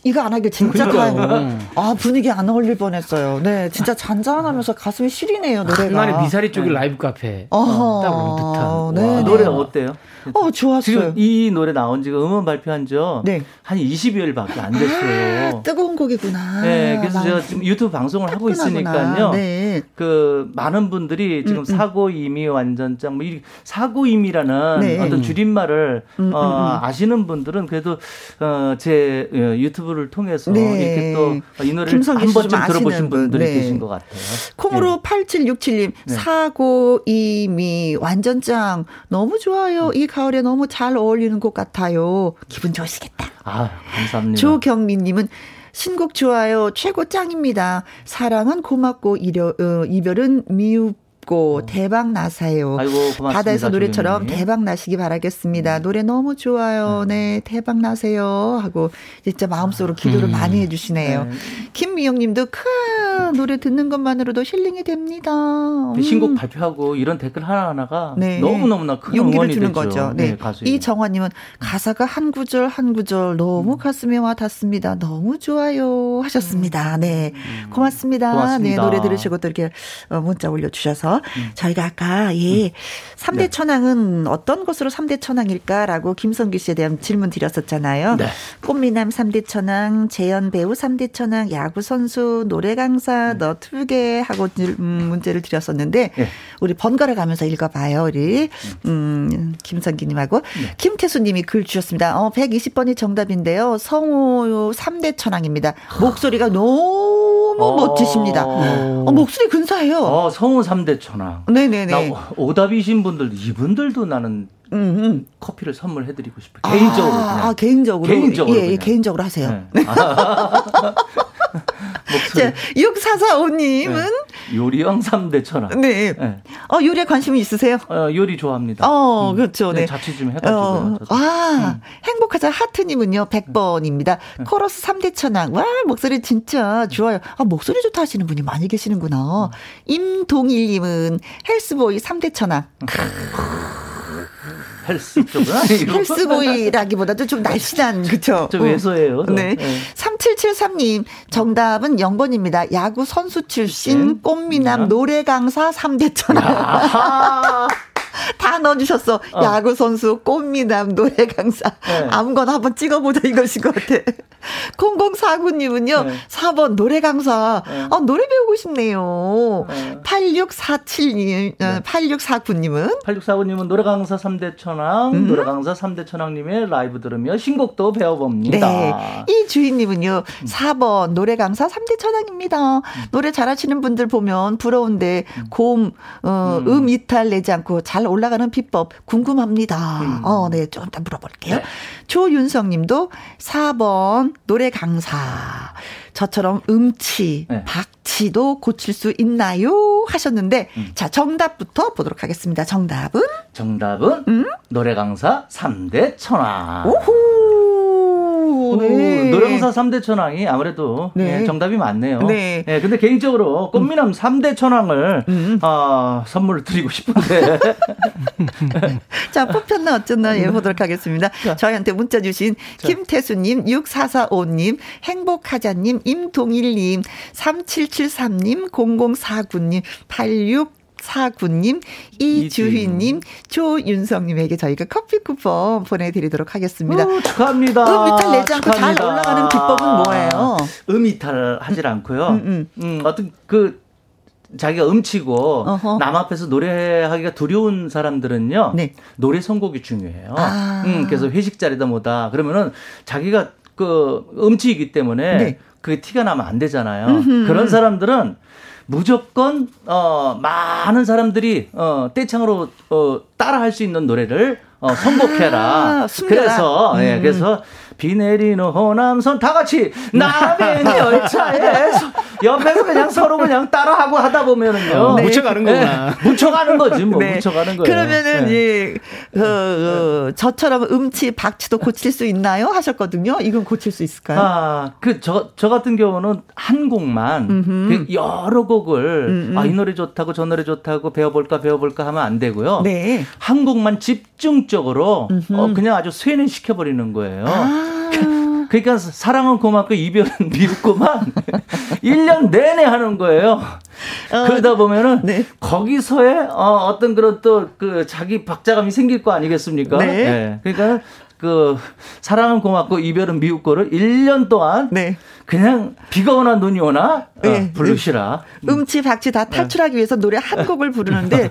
이거 안 하길 진짜 다행이에요. 아 분위기 안 어울릴 뻔했어요. 네 진짜 잔잔하면서 가슴이 시리네요 노래가. 한만에 미사리 쪽이 라이브 카페 딱 오는 듯한. 네, 노래 어때요? 좋았어요. 지금 이 노래 나온 지가 음원 발표한 지 한 20여일밖에 안 됐어요. 아, 뜨거운 곡이구나. 네, 그래서 제가 지금 유튜브 방송을 하고 있으니까요. 네. 그 많은 분들이 지금 사고임이 완전장 뭐 사고임이라는 네. 어떤 줄임말을 아시는 분들은 그래도 제 유튜브를 통해서 네. 이렇게 또 이 노래를 한 번쯤 들어보신 분들이 네. 계신 것 같아요. 콩으로 네. 8767님 네. 사고임이 완전장 너무 좋아요. 이 가을에 너무 잘 어울리는 것 같아요. 기분 좋으시겠다. 아, 감사합니다. 조경민님은 신곡 좋아요. 최고 짱입니다. 사랑은 고맙고 이별은 미웁고 대박 나세요. 아이고, 고맙습니다. 바다에서 노래처럼 조경민님. 대박 나시기 바라겠습니다. 노래 너무 좋아요. 네, 대박 나세요. 하고 진짜 마음속으로 기도를 많이 해주시네요. 네. 김미영님도 큰 노래 듣는 것만으로도 힐링이 됩니다. 신곡 발표하고 이런 댓글 하나하나가 네. 너무너무나 큰 용기를 주는 됐죠. 거죠. 네. 네, 이정화님은 가사가 한 구절 한 구절 너무 가슴에 와 닿습니다. 너무 좋아요 하셨습니다. 네, 고맙습니다. 고맙습니다. 네, 노래 들으시고 또 이렇게 문자 올려주셔서 저희가 아까 3대 네. 천왕은 어떤 것으로 3대 천왕일까라고 김성규 씨에 대한 질문 드렸었잖아요. 네. 꽃미남 3대 천왕, 재현 배우 3대 천왕, 야구 선수, 노래 강사, 너튜브계 하고 문제를 드렸었는데 네. 우리 번갈아 가면서 읽어봐요. 우리 김성기님하고 네. 김태수님이 글 주셨습니다. 120번이 정답인데요. 성우 3대 천왕입니다. 목소리가 너무 멋지십니다. 목소리 근사해요. 성우 3대 천왕. 네네네. 오답이신 분들 이분들도 나는. 커피를 선물해드리고 싶어요. 개인적으로. 개인적으로. 예, 개인적으로 하세요. 네. 6445님은 네. 요리왕 3대 천왕. 네. 네. 요리에 관심이 있으세요? 요리 좋아합니다. 그렇죠. 네. 자취 좀 해가지고. 행복하자 하트님은요 100번입니다. 코러스 3대 천왕. 와 목소리 진짜 좋아요. 목소리 좋다 하시는 분이 많이 계시는구나. 임동일님은 헬스보이 3대 천왕. 헬스보이라기보다도 좀 날씬한 그렇죠. 좀 외소해요. 네. 네. 3773님 정답은 0번입니다. 야구 선수 출신 꽃미남 노래 강사 3대 천왕. 다 넣어주셨어. 야구 선수, 꽃미남, 노래 강사. 네. 아무거나 한번 찍어보자 이것인 것 같아. 0049님은요, 4번 노래 강사. 노래 배우고 싶네요. 8649님은? 8649님은 노래 강사 3대 천왕, 노래 강사 3대 천왕님의 라이브 들으며 신곡도 배워봅니다. 네. 이 주인님은요, 4번 노래 강사 3대 천왕입니다. 노래 잘하시는 분들 보면 부러운데, 이탈 내지 않고 잘 올라가는 비법 궁금합니다. 네, 조금 더 물어볼게요. 네. 조윤성님도 4번 노래 강사. 저처럼 음치, 박치도 고칠 수 있나요? 하셨는데 자 정답부터 보도록 하겠습니다. 정답은 노래 강사 3대 천왕. 오호. 네. 노래 강사 3대 천왕이 아무래도 네. 네, 정답이 맞네요. 네. 네. 근데 개인적으로 꽃미남 3대 천왕을 선물을 드리고 싶은데. 자 뽑혔나 어쨌나 보도록 하겠습니다. 저희한테 문자 주신 김태수님, 6445님, 행복하자님, 임동일님, 3773님, 0049님, 8649님, 이주희님, 조윤성님에게 저희가 커피 쿠폰 보내드리도록 하겠습니다. 축하합니다. 음이탈 내지 않고 잘 올라가는 비법은 뭐예요? 음이탈 하질 않고요. 어떤 자기가 음치고 남 앞에서 노래하기가 두려운 사람들은요. 네. 노래 선곡이 중요해요. 그래서 회식 자리다 뭐다 그러면은 자기가 음치이기 때문에 그게 티가 나면 안 되잖아요. 그런 사람들은 무조건 많은 사람들이 떼창으로 따라할 수 있는 노래를 선곡해라. 그래서 예, 그래서 비 내리는 호남선 다 같이 나비는 열차에 옆에서 그냥 서로 그냥 따라하고 하다 보면은요. 네. 묻혀가는구나. 네. 묻혀가는 거지 뭐. 네. 묻혀가는 거예요. 그러면은 네. 예, 저처럼 음치 박치도 고칠 수 있나요? 하셨거든요. 이건 고칠 수 있을까요? 아, 그 저 같은 경우는 한 곡만 그 여러 곡을 아, 이 노래 좋다고 저 노래 좋다고 배워볼까 하면 안 되고요. 네. 한 곡만 집중적으로 그냥 아주 쇠뇌시켜버리는 거예요. 아. 그러니까 사랑은 고맙고 이별은 미웠고만 1년 내내 하는 거예요. 그러다 보면은 네. 거기서의 어떤 그런 또 그 자기 박자감이 생길 거 아니겠습니까? 네. 네. 그러니까 그 사랑은 고맙고 이별은 미웠고를 1년 동안 네. 그냥 비가 오나 눈이 오나 네. 부르시라. 음치 박치 다 탈출하기 위해서 노래 한 곡을 부르는데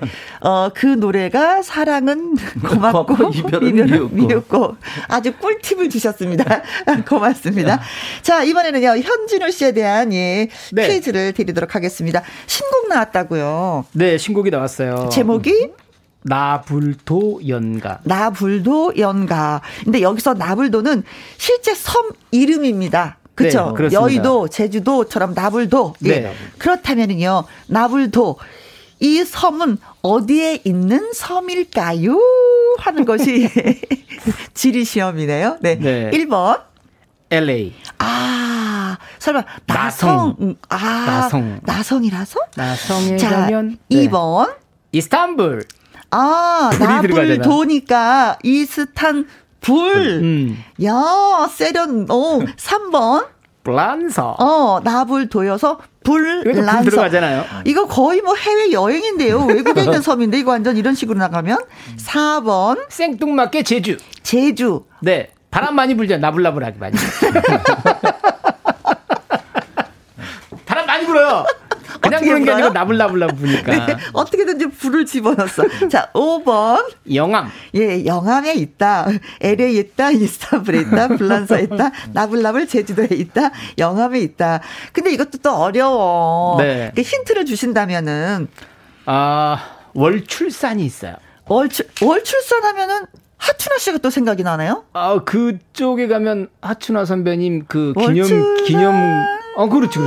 그 노래가 사랑은 고맙고 이별은 미웠고 아주 꿀팁을 주셨습니다. 고맙습니다. 자, 이번에는요 현진우 씨에 대한 예, 네. 퀴즈를 드리도록 하겠습니다. 신곡 나왔다고요? 네, 신곡이 나왔어요. 제목이? 나불도 연가. 나불도 연가. 근데 여기서 나불도는 실제 섬 이름입니다. 그렇죠? 네, 여의도, 제주도처럼 나불도. 네. 예. 그렇다면은요, 나불도 이 섬은 어디에 있는 섬일까요? 하는 것이 지리 시험이네요. 네. 네. 1번. LA. 아, 설마 나성. 아, 나성. 나성이라서? 나성에 가면. 2번. 네. 이스탄불. 아, 나불도니까 이스탄불. 야, 세련. 오, 3번. 블란서. 나불도여서 불란서. 이거 거의 뭐 해외 여행인데요. 외국에 있는 섬인데 이거 완전 이런 식으로 나가면 4번. 생뚱맞게 제주. 제주. 네. 바람 많이 불잖아. 나불나불하게 많이. 바람 많이 불어요. 그냥 부는 게 아니고 나불나불나불 부니까. 네, 어떻게든지 불을 집어넣었어. 자, 5번. 영암. 예, 영암에 있다. LA에 있다. 이스탄불에 있다. 불란서에 있다. 나불나불 제주도에 있다. 영암에 있다. 근데 이것도 또 어려워. 네. 그러니까 힌트를 주신다면은. 아, 월출산이 있어요. 월출산 하면은 하춘아 씨가 또 생각이 나나요? 아, 그쪽에 가면 하춘아 선배님 그 기념. 그렇죠.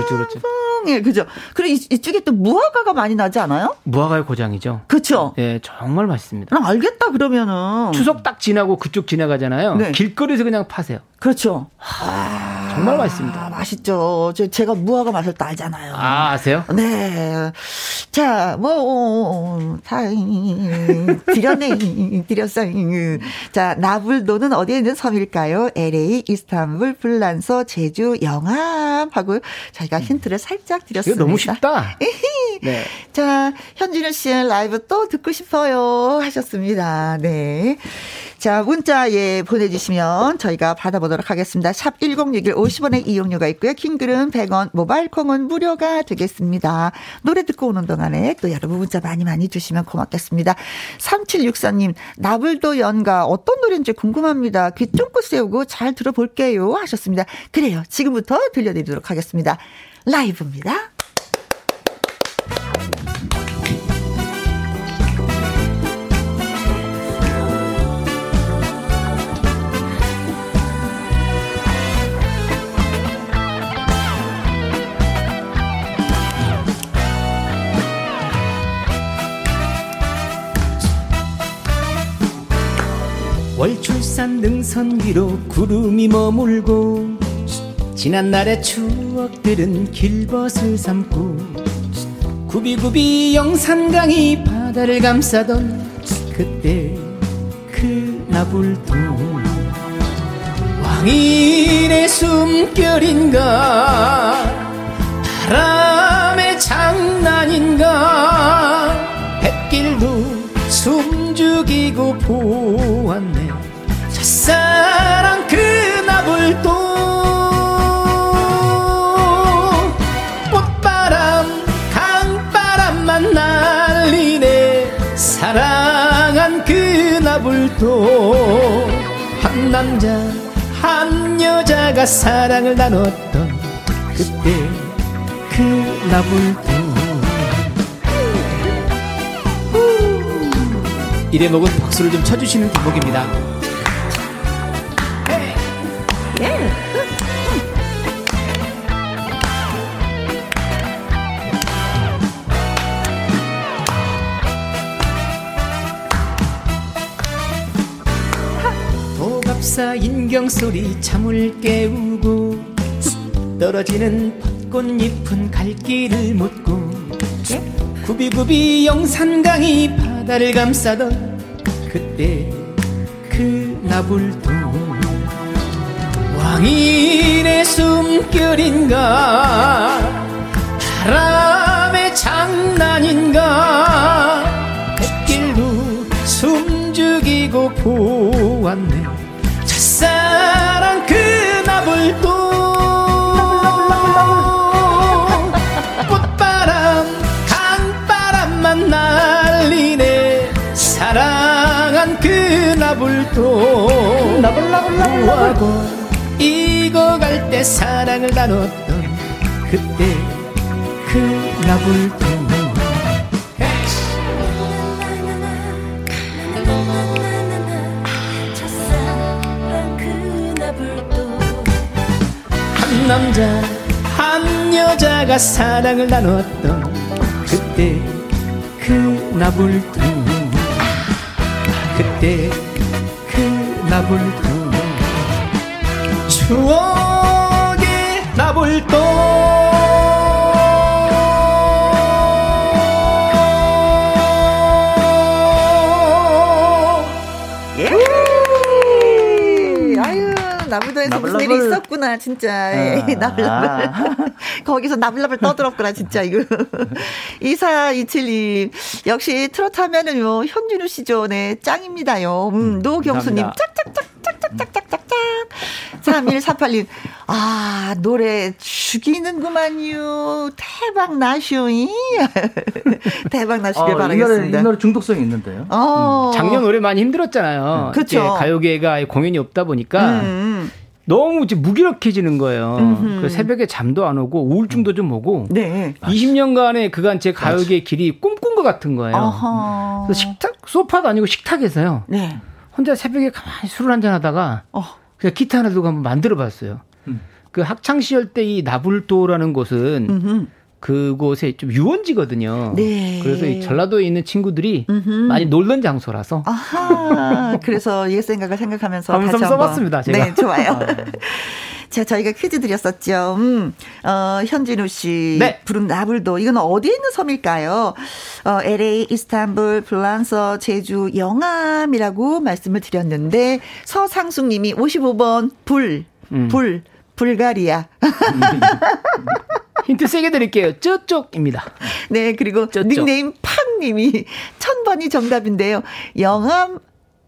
예, 그죠. 그리고 이쪽에 또 무화과가 많이 나지 않아요? 무화과의 고장이죠. 그렇죠. 예, 정말 맛있습니다. 알겠다 그러면은 추석 딱 지나고 그쪽 지나가잖아요. 네. 길거리에서 그냥 파세요. 그렇죠. 아, 정말 맛있습니다. 아, 맛있죠. 제가 무화과 맛을 또 알잖아요. 아, 아세요? 네. 자, 뭐 드렸네. 자, 나불도는 어디에 있는 섬일까요? LA, 이스탄불, 불란서, 제주, 영암 하고 저희가 힌트를 살짝 드렸습니다. 너무 쉽다. 네. 자, 현진우 씨의 라이브 또 듣고 싶어요 하셨습니다. 네. 자, 문자 예 보내주시면 저희가 받아보도록 하겠습니다. 샵 1061 50원의 이용료가 있고요. 킹글은 100원, 모바일 콩은 무료가 되겠습니다. 노래 듣고 오는 동안에 또 여러분 문자 많이 주시면 고맙겠습니다. 3764님, 나불도 연가 어떤 노래인지 궁금합니다. 귀 쫑긋 세우고 잘 들어볼게요 하셨습니다. 그래요. 지금부터 들려드리도록 하겠습니다. 라이브입니다. 월출산 능선 위로 구름이 머물고 지난날의 추억들은 길벗을 삼고 구비구비 영산강이 바다를 감싸던 그때 그 나불도 왕인의 숨결인가 바람의 장난인가 뱃길도 숨죽이고 보았네 첫사랑 그 나불도 꽃바람 강바람만 날리네 사랑한 그 나불도 한 남자 한 여자가 사랑을 나눴던 그때 그 나불도 이 대목은 박수를 좀 쳐주시는 대목입니다. 도갑사 인경소리 잠을 깨우고 떨어지는 벚꽃잎은 갈길을 묻고 구비구비 영산강이 바다를 감싸던 그때 그 나불동 왕인의 숨결인가 바람의 장난인가 뱃길로 숨죽이고 보았네 첫사랑 그 나불동 날리네 사랑한 그 나불도 나불하고 익어갈 때 사랑을 나눴던 그때 그 나불도 한 남자 한 여자가 사랑을 나눴던 그때 그 나불도 그때 그 나불도 추억의 나불도 아유 나불도에서 나불, 무슨 일이 나불. 있었구나 진짜 나불나불 거기서 나불나불 떠들었구나 진짜 이거 2427님 역시 트로트 하면은 요 현준우 시조네 짱입니다요. 노경수님 짝짝짝짝짝짝짝짝짝 3148님 아 노래 죽이는구만요. 대박 나쇼이 대박 나시길 바라겠습니다. 이 노래 중독성이 있는데요. 작년 올해 많이 힘들었잖아요. 그렇죠. 가요계가 공연이 없다 보니까 너무 이제 무기력해지는 거예요. 그래서 새벽에 잠도 안 오고 우울증도 좀 오고. 네. 20년간의 그간 제 가요계의 길이 꿈꾼 것 같은 거예요. 어허. 그래서 식탁 소파도 아니고 식탁에서요. 네. 혼자 새벽에 가만히 술을 한잔 하다가 그냥 기타 하나 들고 한번 만들어봤어요. 그 학창 시절 때 이 나불도라는 곳은 그곳에 좀 유원지거든요. 네. 그래서 이 전라도에 있는 친구들이 많이 놀던 장소라서. 아하. 그래서 옛 생각을 생각하면서 다시 한번 써봤습니다. 제가. 네, 좋아요. 자, 저희가 퀴즈 드렸었죠. 현진우 씨 네. 부른 나불도 이건 어디에 있는 섬일까요? LA, 이스탄불, 블란서, 제주, 영암이라고 말씀을 드렸는데 서상숙님이 55번 불가리아. 힌트 세게 드릴게요. 저쪽입니다. 네, 그리고 저쪽. 닉네임 팡님이 1000번이 정답인데요. 영암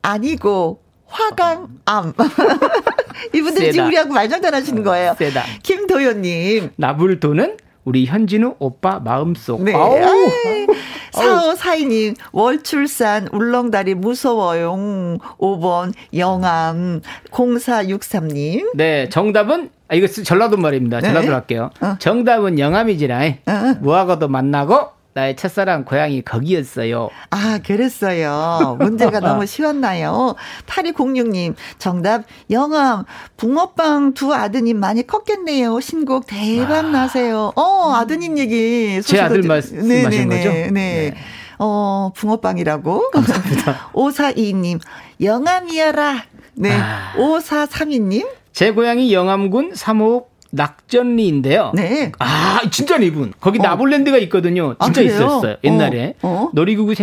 아니고 화강암. 이분들이 세다. 지금 우리하고 말장난 하시는 거예요. 세다. 김도현님. 나불도는 우리 현진우 오빠 마음속. 네. 4542님 월출산 울렁다리 무서워요. 5번 영암. 0463님. 네, 정답은 이거 전라도 말입니다. 전라도 할게요. 정답은 영암이지라. 뭐하고도 만나고 나의 첫사랑 고향이 거기였어요. 아, 그랬어요. 문제가 너무 쉬웠나요? 8206님 정답 영암. 붕어빵 두 아드님 많이 컸겠네요. 신곡 대박 나세요. 아드님 얘기. 제 아들 말씀하신 거죠? 네. 네. 붕어빵이라고. 감사합니다. 5422님 영암이여라. 네. 5432님. 제 고향이 영암군 3호 낙전리인데요. 네. 아, 진짜 이분. 거기 나볼랜드가 있거든요. 진짜 있었어요. 옛날에. 놀이기구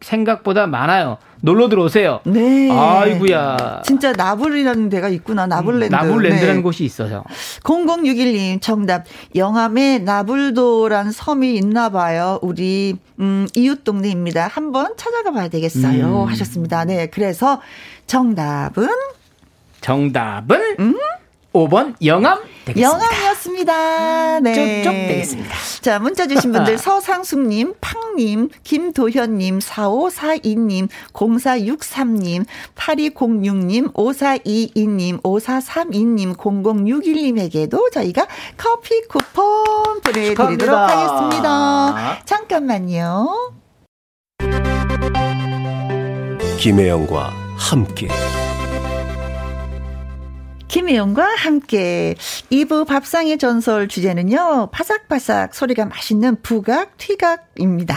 생각보다 많아요. 놀러 들어오세요. 네. 아이고야. 진짜 나불이라는 데가 있구나. 나불랜드. 나불랜드라는 곳이 있어요. 0061님 정답. 영암에 나불도란 섬이 있나 봐요. 우리 이웃 동네입니다. 한번 찾아가 봐야 되겠어요. 하셨습니다. 네. 그래서 정답은 5번 영암 되겠습니다. 영암이었습니다. 네. 쪽쪽 되겠습니다. 자, 문자 주신 분들 서상숙님, 팡님, 김도현님, 4542님, 0463님, 8206님, 5422님, 5432님, 0061님에게도 저희가 커피 쿠폰 보내드리도록 축하합니다. 하겠습니다. 잠깐만요. 김혜영과 함께. 김혜영과 함께 2부 밥상의 전설 주제는요. 바삭바삭 소리가 맛있는 부각, 튀각입니다.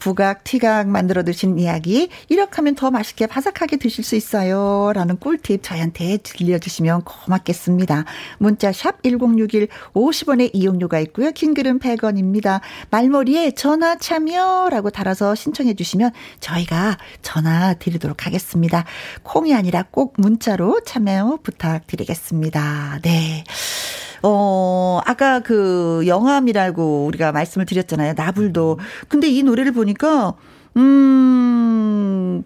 부각, 튀각 만들어 드시는 이야기, 이렇게 하면 더 맛있게 바삭하게 드실 수 있어요 라는 꿀팁 저희한테 들려주시면 고맙겠습니다. 문자 샵 1061 50원의 이용료가 있고요. 킹글은 100원입니다. 말머리에 전화 참여라고 달아서 신청해 주시면 저희가 전화 드리도록 하겠습니다. 콩이 아니라 꼭 문자로 참여 부탁드립니다. 드리겠습니다. 네. 아까 그 영암이라고 우리가 말씀을 드렸잖아요. 나불도. 근데 이 노래를 보니까 본인이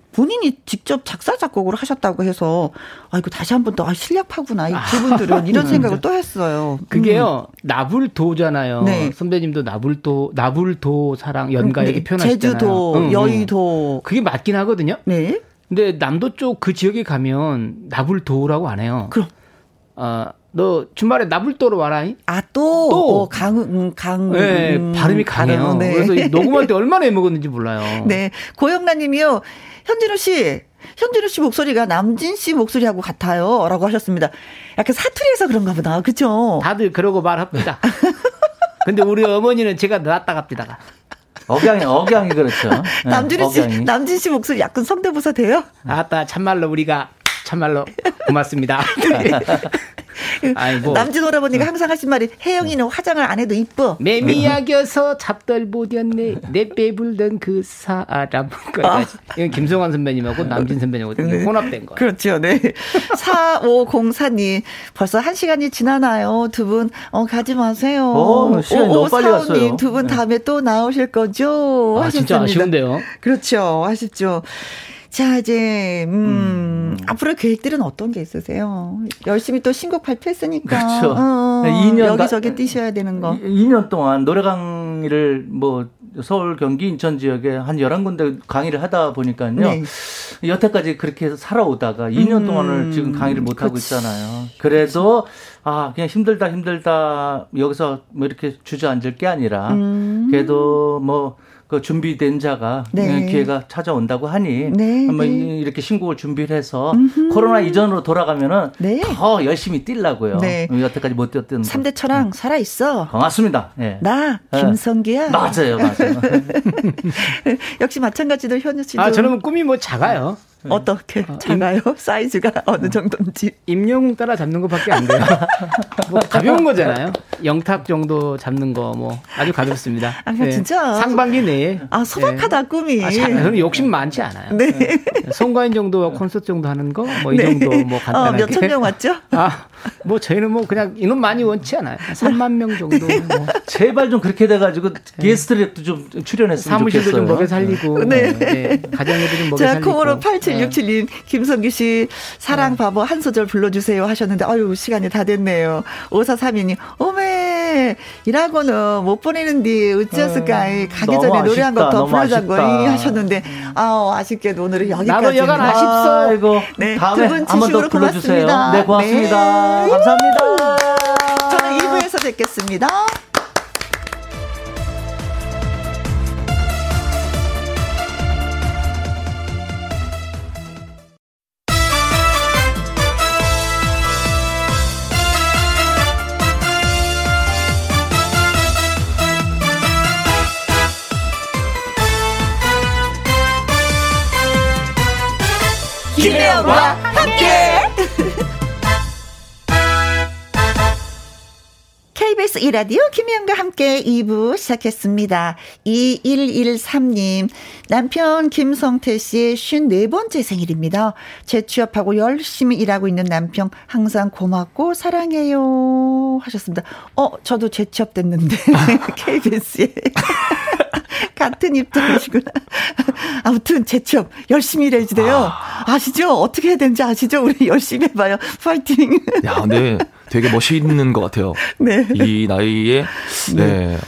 직접 작사 작곡을 하셨다고 해서 이거 다시 한 번 더 실력파구나. 이 그분들은 이런 생각을 또 했어요. 그게요. 나불도잖아요. 네. 선배님도 나불도 사랑 연가에게 네. 표현하시잖아요. 제주도, 여의도. 그게 맞긴 하거든요. 네. 근데 남도 쪽 그 지역에 가면 나불도라고 안 해요. 그럼. 너 주말에 나불도로 와라. 또 강. 네, 발음이 강해요. 네. 그래서 녹음할 때 얼마나 애먹었는지 몰라요. 네, 고영란님이요. 현진우 씨 목소리가 남진 씨 목소리하고 같아요.라고 하셨습니다. 약간 사투리에서 그런가 보다. 그렇죠. 다들 그러고 말합니다. 근데 우리 어머니는 제가 낳았다 갑니다가. 억양이 그렇죠. 남진 씨 목소리 약간 성대모사 돼요? 아따 참말로 고맙습니다. 아이고. 남진 오라버니가 항상 하신 말이 혜영이는 화장을 안 해도 이뻐. 매미야 겨서 잡덜보렸네 내 빼불던 그 사람. 이건 김성환 선배님하고 남진 선배님하고 네. 혼합된 거예요. 그렇죠. 네. 4504님 벌써 1시간이 지나나요. 두 분 가지 마세요. 시간이 너무 빨리 갔어요. 두 분 다음에 또 나오실 거죠? 하셨습니다. 진짜 아쉬운데요. 그렇죠. 아쉽죠. 자, 이제, 앞으로 계획들은 어떤 게 있으세요? 열심히 또 신곡 발표했으니까. 그렇죠. 2년 여기저기 뛰셔야 되는 거. 2년 동안 노래 강의를 서울, 경기, 인천 지역에 한 11군데 강의를 하다 보니까요. 네. 여태까지 그렇게 해서 살아오다가 2년 동안을 지금 강의를 못하고 있잖아요. 그래서, 그냥 힘들다. 여기서 이렇게 주저앉을 게 아니라, 그래도 그 준비된 자가 네. 기회가 찾아온다고 하니 네, 한번 네. 이렇게 신곡을 준비를 해서 코로나 이전으로 돌아가면은 네. 더 열심히 뛰려고요. 네. 여태까지 못 뛰었던 3대 천왕 살아있어. 고맙습니다. 네. 나 김성기야. 네. 맞아요. 역시 마찬가지로 현우 씨도. 저는 꿈이 작아요. 어떻게 작아요? 사이즈가 어느 정도인지. 임영웅 따라 잡는 것밖에 안 돼요. 가벼운 거잖아요. 영탁 정도 잡는 거 아주 가볍습니다. 네. 진짜 상반기 내에. 소박하다 네. 꿈이. 저는 욕심 많지 않아요. 네. 송가인 정도와 콘서트 정도 하는 거 이 네. 정도 간단하게. 몇천 명 왔죠? 저희는 그냥 인원 많이 원치 않아요. 3만 명 정도. 네. 제발 좀 그렇게 돼가지고 게스트랩도 좀 출연했으면 사무실도 좋겠어요. 사무실도 좀 먹여 살리고. 네. 네. 가정에도 좀 먹여 살리고. 자, 콩으로 6767님, 김성규 씨, 사랑 바보 한 소절 불러주세요 하셨는데, 시간이 다 됐네요. 5432님, 오메, 이라고는 못 보내는데, 어찌했을까이 가기 전에 노래한 거 더 불러자고 하셨는데, 아쉽게도 오늘은 여기까지입니다. 나도 여간 아쉽소. 네, 두 분 진심으로 고맙습니다. 네, 고맙습니다. 네. 감사합니다. 저는 2부에서 뵙겠습니다. 김혜영과 함께 KBS 1라디오 김혜영과 함께 2부 시작했습니다. 2113님 남편 김성태 씨의 54번째 생일입니다. 재취업하고 열심히 일하고 있는 남편 항상 고맙고 사랑해요 하셨습니다. 저도 재취업 됐는데 KBS에 같은 입장이시구나. 아무튼 재취업 열심히 일해야지 돼요. 아시죠? 어떻게 해야 되는지 아시죠? 우리 열심히 해봐요. 파이팅. 야, 근데 되게 멋있는 것 같아요. 네. 이 나이에 네.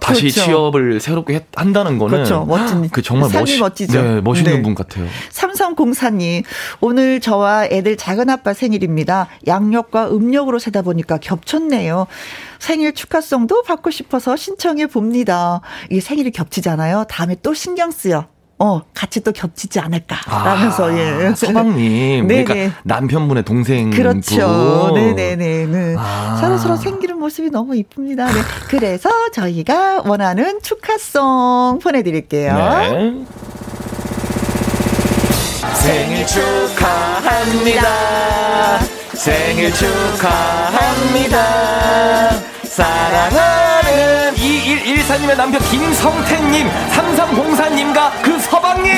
다시 그렇죠. 취업을 새롭게 한다는 거는 그렇죠. 멋진. 그 정말 멋지죠. 네, 멋있는 네. 분 같아요. 삼성공사님 오늘 저와 애들 작은 아빠 생일입니다. 양력과 음력으로 세다 보니까 겹쳤네요. 생일 축하송도 받고 싶어서 신청해 봅니다. 이게 생일이 겹치잖아요. 다음에 또 신경 쓰여. 같이 또 겹치지 않을까라면서 예. 서방님 그러니까 네네. 남편분의 동생분 그렇죠. 네네네. 서로서로 생기는 모습이 너무 이쁩니다. 네. 그래서 저희가 원하는 축하송 보내드릴게요. 네. 생일 축하합니다. 생일 축하합니다. 사랑하는 2114님의 남편 김성태님, 3304님과 그 서방님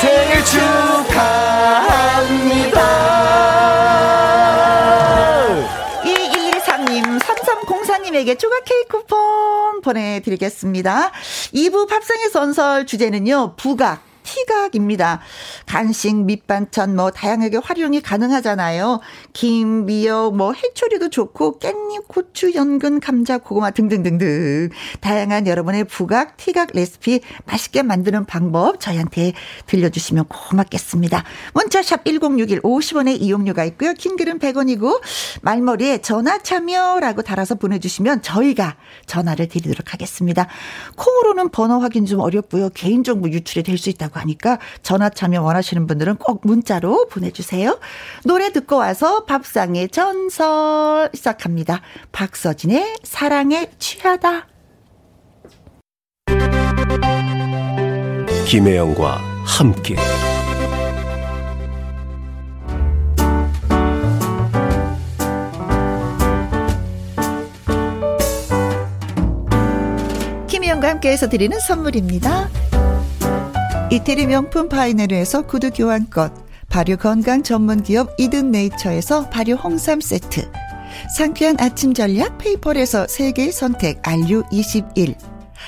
생일 축하합니다. 2113님, 3304님에게 추가 케이크 쿠폰 보내드리겠습니다. 2부 팝상의 전설 주제는요, 부각 티각입니다. 간식, 밑반찬 뭐 다양하게 활용이 가능하잖아요. 김, 미역, 뭐 해초리도 좋고 깻잎, 고추, 연근, 감자, 고구마 등등등등 다양한 여러분의 부각, 티각 레시피 맛있게 만드는 방법 저희한테 들려주시면 고맙겠습니다. 문자샵 1061 50원의 이용료가 있고요. 킹글은 100원이고 말머리에 전화 참여라고 달아서 보내주시면 저희가 전화를 드리도록 하겠습니다. 콩으로는 번호 확인 좀 어렵고요. 개인정보 유출이 될 수 있다고 하니까 전화 참여 원하시는 분들은 꼭 문자로 보내주세요. 노래 듣고 와서 밥상의 전설 시작합니다. 박서진의 사랑에 취하다. 김혜영과 함께 김혜영과 함께해서 드리는 선물입니다. 이태리 명품 파이네르에서 구두 교환권, 발효 건강 전문 기업 이든 네이처에서 발효 홍삼 세트, 상쾌한 아침 전략 페이퍼에서 세계의 선택 RU21,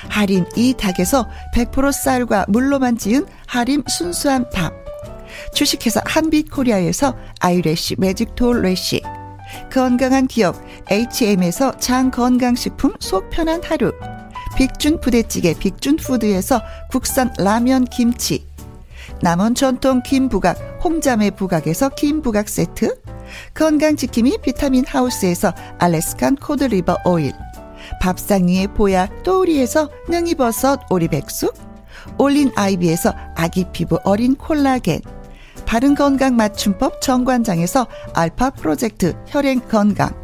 하림 이 닭에서 100% 쌀과 물로만 지은 하림 순수한 밥, 주식회사 한빛 코리아에서 아이래쉬 매직톨 래쉬, 건강한 기업 HM에서 장 건강식품 속 편한 하루, 빅준 부대찌개 빅준푸드에서 국산 라면 김치, 남원 전통 김부각 홍자매 부각에서 김부각 세트, 건강지킴이 비타민 하우스에서 알래스칸 코드리버 오일, 밥상 위의 보약 또우리에서 능이버섯 오리백숙, 올린 아이비에서 아기 피부 어린 콜라겐, 바른건강 맞춤법 정관장에서 알파 프로젝트 혈행건강,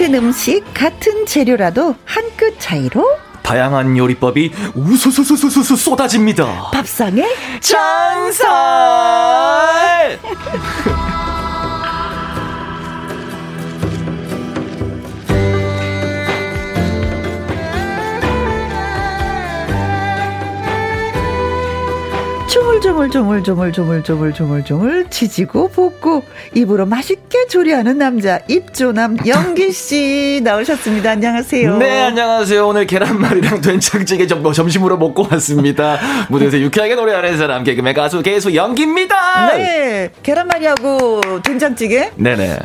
같은 음식, 같은 재료라도 한 끗 차이로 다양한 요리법이 우수수수수수 쏟아집니다. 밥상의 전설. 조물조물조물조물조물조물조물 지지고 볶고 입으로 맛있게 조리하는 남자 입조남 영기 씨 나오셨습니다. 안녕하세요. 네, 안녕하세요. 오늘 계란말이랑 된장찌개 점심으로 먹고 왔습니다. 무대에서 유쾌하게 노래하는 사람 개그맨 가수 개수 영기입니다. 네, 계란말이하고 된장찌개. 네네.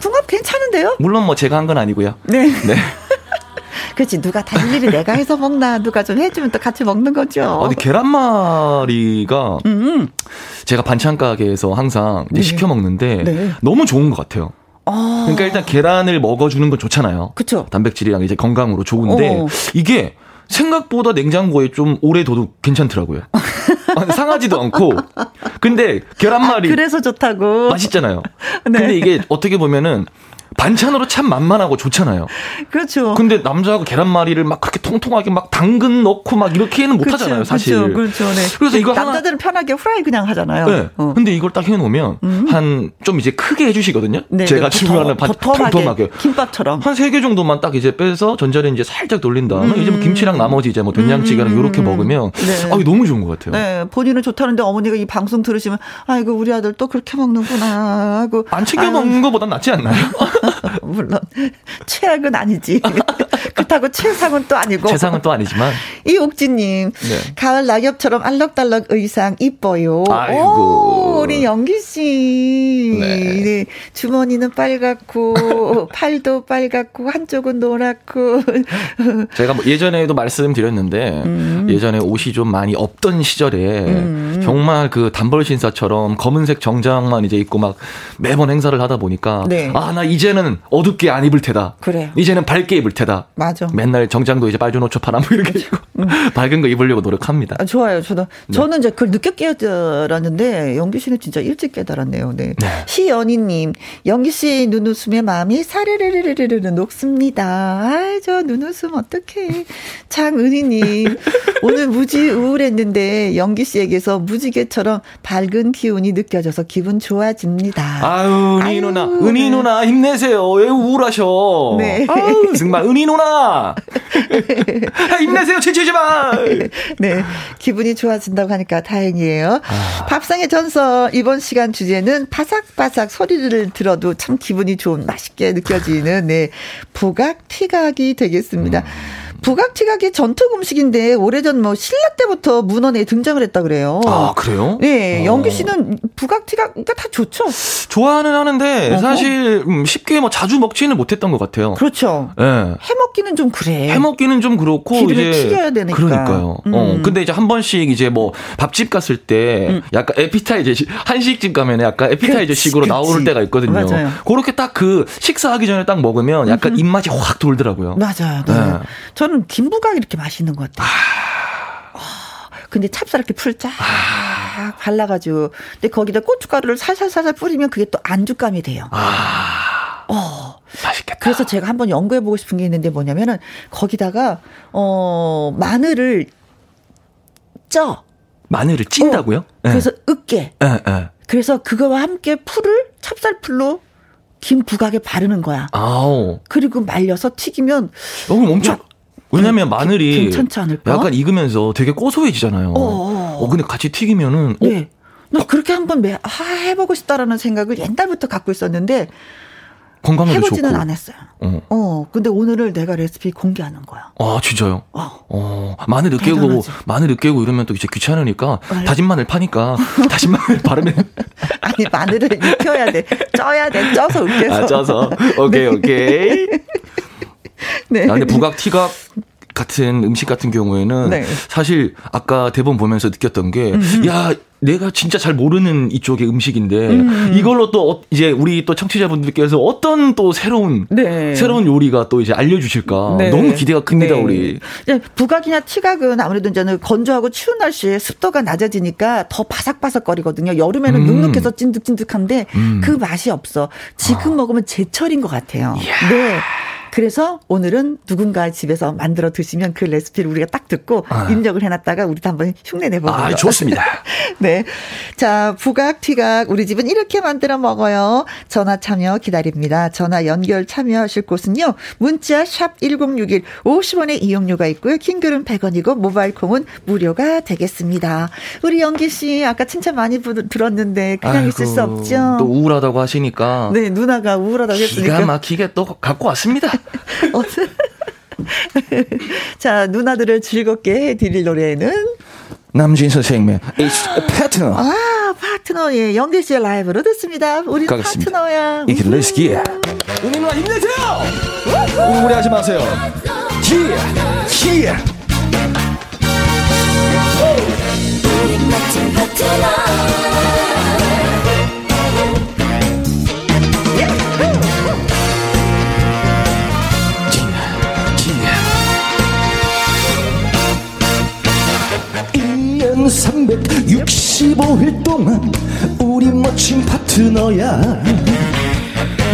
궁합 괜찮은데요? 물론 뭐 제가 한 건 아니고요. 네. 네. 그렇지, 누가 달리를 내가 해서 먹나, 누가 좀 해주면 또 같이 먹는 거죠. 아니, 계란말이가 제가 반찬 가게에서 항상 이제 네. 시켜 먹는데 네. 너무 좋은 것 같아요. 아. 그러니까 일단 계란을 먹어주는 건 좋잖아요. 그렇죠. 단백질이랑 이제 건강으로 좋은데 이게 생각보다 냉장고에 좀 오래 둬도 괜찮더라고요. 상하지도 않고. 근데 계란말이 그래서 좋다고 맛있잖아요. 네. 근데 이게 어떻게 보면은 반찬으로 참 만만하고 좋잖아요. 그렇죠. 근데 남자하고 계란말이를 막 그렇게 통통하게 막 당근 넣고 막 이렇게는 못 하잖아요, 사실. 그렇죠. 네. 그래서 이거 남자들은 하나... 편하게 후라이 그냥 하잖아요. 네. 근데 이걸 딱 해놓으면 한 좀 이제 크게 해주시거든요. 네, 제가 주문하는 반 통통하게 김밥처럼 한 3개 정도만 딱 이제 빼서 전자레인지에 살짝 돌린 다음에 이제 뭐 김치랑 나머지 이제 뭐 된장찌개랑 이렇게 먹으면 네. 아, 너무 좋은 것 같아요. 네, 본인은 좋다는데 어머니가 이 방송 들으시면 아이고 우리 아들 또 그렇게 먹는구나 하고 안 챙겨 먹는 것보단 낫지 않나요? 물론 최악은 아니지. 그렇다고 최상은 또 아니고. 최상은 또 아니지만. 이옥진님, 네. 가을 낙엽처럼 알록달록 의상 이뻐요. 아이고. 오, 우리 영기 씨. 네. 네. 주머니는 빨갛고 팔도 빨갛고 한쪽은 노랗고. 제가 뭐 예전에도 말씀드렸는데 예전에 옷이 좀 많이 없던 시절에 정말 그 단벌 신사처럼 검은색 정장만 이제 입고 막 매번 행사를 하다 보니까 네. 아, 나 이제는 어둡게 안 입을 테다. 그래요. 이제는 밝게 입을 테다. 맞아. 맨날 정장도 이제 빨주 노초 파란 뭐 이렇게 입고 밝은 거 입으려고 노력합니다. 아, 좋아요. 저는 이제 그걸 늦게 깨달았는데 영기 씨는 진짜 일찍 깨달았네요. 네. 네. 시연희님, 영기 씨의 눈웃음에 마음이 사르르르르르 녹습니다. 아, 저 눈웃음 어떡해. 장은희님, 오늘 무지 우울했는데 영기 씨에게서 무지개처럼 밝은 기운이 느껴져서 기분 좋아집니다. 아유, 은희 누나, 은희 누나. 힘내세요. 왜 우울하셔? 네. 아우, 정말 은희 누나. 힘내세요. 지치지 마. 네. 기분이 좋아진다고 하니까 다행이에요. 아. 밥상의 전설 이번 시간 주제는 바삭바삭 소리를 들어도 참 기분이 좋은 맛있게 느껴지는 네. 부각피각이 되겠습니다. 부각피각이 전통 음식인데 오래전 뭐 신라 때부터 문헌에 등장을 했다 그래요. 아, 그래요? 네, 영규 씨는 부각피각 그러니까 다 좋죠. 좋아하는 하는데 사실 쉽게 뭐 자주 먹지는 못했던 것 같아요. 그렇죠. 예, 네. 해먹기는 좀 그래. 해먹기는 좀 그렇고 기름을 이제 튀겨야 되니까. 그러니까요. 근데 이제 한 번씩 이제 뭐 밥집 갔을 때 약간 에피타이저식 한식집 가면 약간 에피타이저식으로 나올 때가 있거든요. 맞아요. 그렇게 딱 그 식사하기 전에 딱 먹으면 약간 입맛이 확 돌더라고요. 맞아요. 네. 네. 저는 김부각이 이렇게 맛있는 것 같아요. 근데 찹쌀 이렇게 풀 쫙 발라가지고 근데 거기다 고춧가루를 살살살살 뿌리면 그게 또 안주감이 돼요. 맛있겠다. 그래서 제가 한번 연구해보고 싶은 게 있는데 뭐냐면은 거기다가 마늘을 쪄. 마늘을 찐다고요? 그래서 으깨. 그래서 그거와 함께 풀을 찹쌀풀로 김 부각에 바르는 거야. 아오. 그리고 말려서 튀기면 그럼 엄청 왜냐면 마늘이 괜찮지 않을까? 약간 익으면서 되게 고소해지잖아요. 근데 같이 튀기면은 네. 나 그렇게 한번 해보고 싶다라는 생각을 옛날부터 갖고 있었는데 건강에도 해보지는 좋고. 않았어요. 근데 오늘을 내가 레시피 공개하는 거야. 아, 진짜요? 마늘 으깨고 이러면 또 이제 귀찮으니까 다진 마늘 파니까 다진 마늘 바르면 아니 마늘을 익혀야 돼. 쪄야 돼. 쪄서 으깨서. 아, 쪄서. 오케이 네. 오케이. 네. 아, 근데 부각티각 같은 음식 같은 경우에는 네. 사실 아까 대본 보면서 느꼈던 게 야, 내가 진짜 잘 모르는 이쪽의 음식인데 이걸로 또 이제 우리 또 청취자분들께서 어떤 또 새로운 요리가 또 이제 알려주실까 네. 너무 기대가 큽니다. 네. 우리 부각이나 티각은 아무래도 이제는 건조하고 추운 날씨에 습도가 낮아지니까 더 바삭바삭거리거든요. 여름에는 눅눅해서 찐득찐득한데 그 맛이 없어. 지금 먹으면 제철인 것 같아요. 이야. 네. 그래서 오늘은 누군가 집에서 만들어 드시면 그 레시피를 우리가 딱 듣고 입력을 해놨다가 우리도 한번 흉내 내보는 거. 아, 좋습니다. 네, 자 부각피각 우리 집은 이렇게 만들어 먹어요. 전화 참여 기다립니다. 전화 연결 참여하실 곳은요. 문자 샵 1061 50원의 이용료가 있고요. 킹글은 100원이고 모바일 콩은 무료가 되겠습니다. 우리 영기 씨 아까 칭찬 많이 들었는데 그냥 아이고, 있을 수 없죠. 또 우울하다고 하시니까. 네, 누나가 우울하다고 했으니까. 기가 막히게 또 갖고 왔습니다. 자, 누나들을 즐겁게 해드릴 노래는 남진 선생님의 It's 파트너. 아, 파트너. 예, 영기 씨의 라이브로 듣습니다. 우리 가겠습니다. 파트너야. 이게 레스키야. 우리 누나 힘내세요. 우울해하지 마세요. 기. 우리 멋진 파트너. 년 365일 동안 우리 멋진 파트너야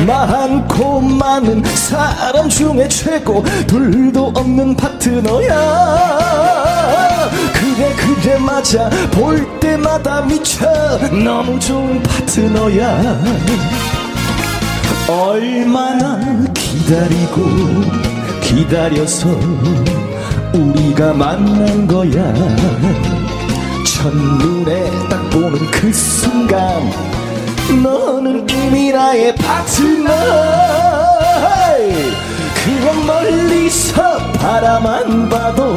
많고 많은 사람 중에 최고 둘도 없는 파트너야. 그래 맞아 볼 때마다 미쳐 너무 좋은 파트너야. 얼마나 기다리고 기다려서 우리가 만난 거야. 첫눈에 딱 보는 그 순간 너는 이미 나의 파트너. 그냥 멀리서 바라만 봐도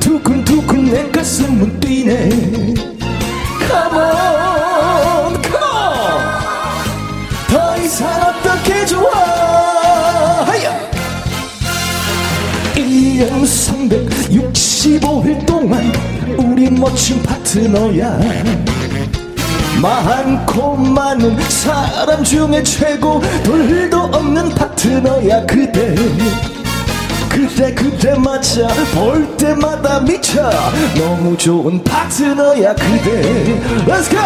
두근두근 내 가슴은 뛰네. Come on, come on. 더 이상 어떻게 좋아. 하야. 1년 365일 동안 우리 멋진 파트너야. 많고 많은 사람 중에 최고 둘도 없는 파트너야. 그대 맞아 볼 때마다 미쳐 너무 좋은 파트너야. 그대 Let's go!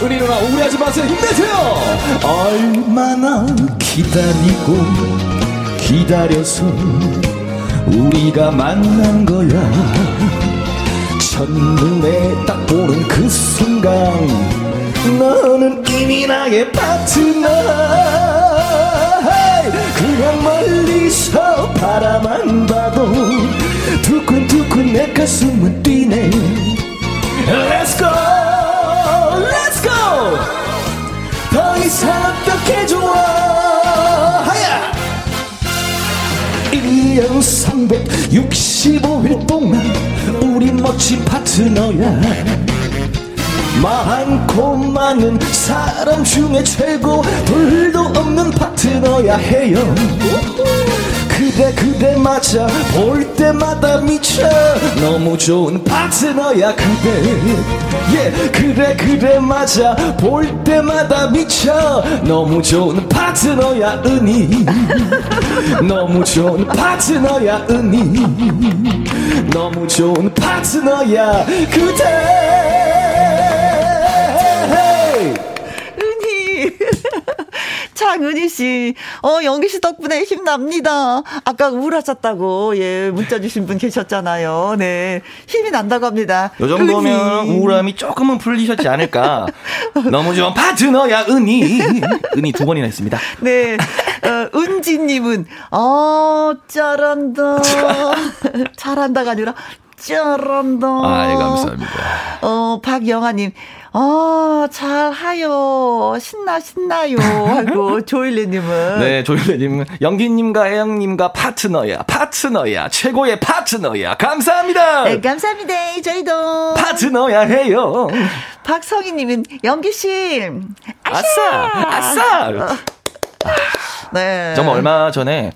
우리 누나 오해하지 마세요. 힘내세요. 얼마나 기다리고 기다려서 우리가 만난 거야. 첫눈에 딱 보는 그 순간 너는 이미 나의 파트너. 그냥 멀리서 바라만 봐도 두근두근 내 가슴은 뛰네. Let's go. Let's go! 더 이상 어떻게 좋아. 하야! 1년 365일 동안 우리 멋진 파트너야. 많고 많은 사람 중에 최고 둘도 없는 파트너야. 해요. 그대 맞아 볼 때마다 미쳐 너무 좋은 파트너야. 그대 맞아 볼 때마다 미쳐 너무 좋은 파트너야. 은희 너무 좋은 파트너야. 은희 너무 좋은 파트너야. 그대 은희. 장은희씨, 영기씨 덕분에 힘납니다. 아까 우울하셨다고, 예, 문자 주신 분 계셨잖아요. 네. 힘이 난다고 합니다. 요 정도면 은희. 우울함이 조금은 풀리셨지 않을까. 너무 좋은 파트너야, 은희. 은희 두 번이나 했습니다. 네. 은지님은, 잘한다. 잘한다가 아니라, 잘한다. 아이, 감사합니다. 박영아님. 잘하요. 신나요. 하고, 조일리님은. 네, 조일리님은. 영기님과 혜영님과 파트너야. 최고의 파트너야. 감사합니다. 네, 감사합니다. 저희도. 파트너야 해요. 박성희님은, 영기씨. 아싸! 네. 정말 얼마 전에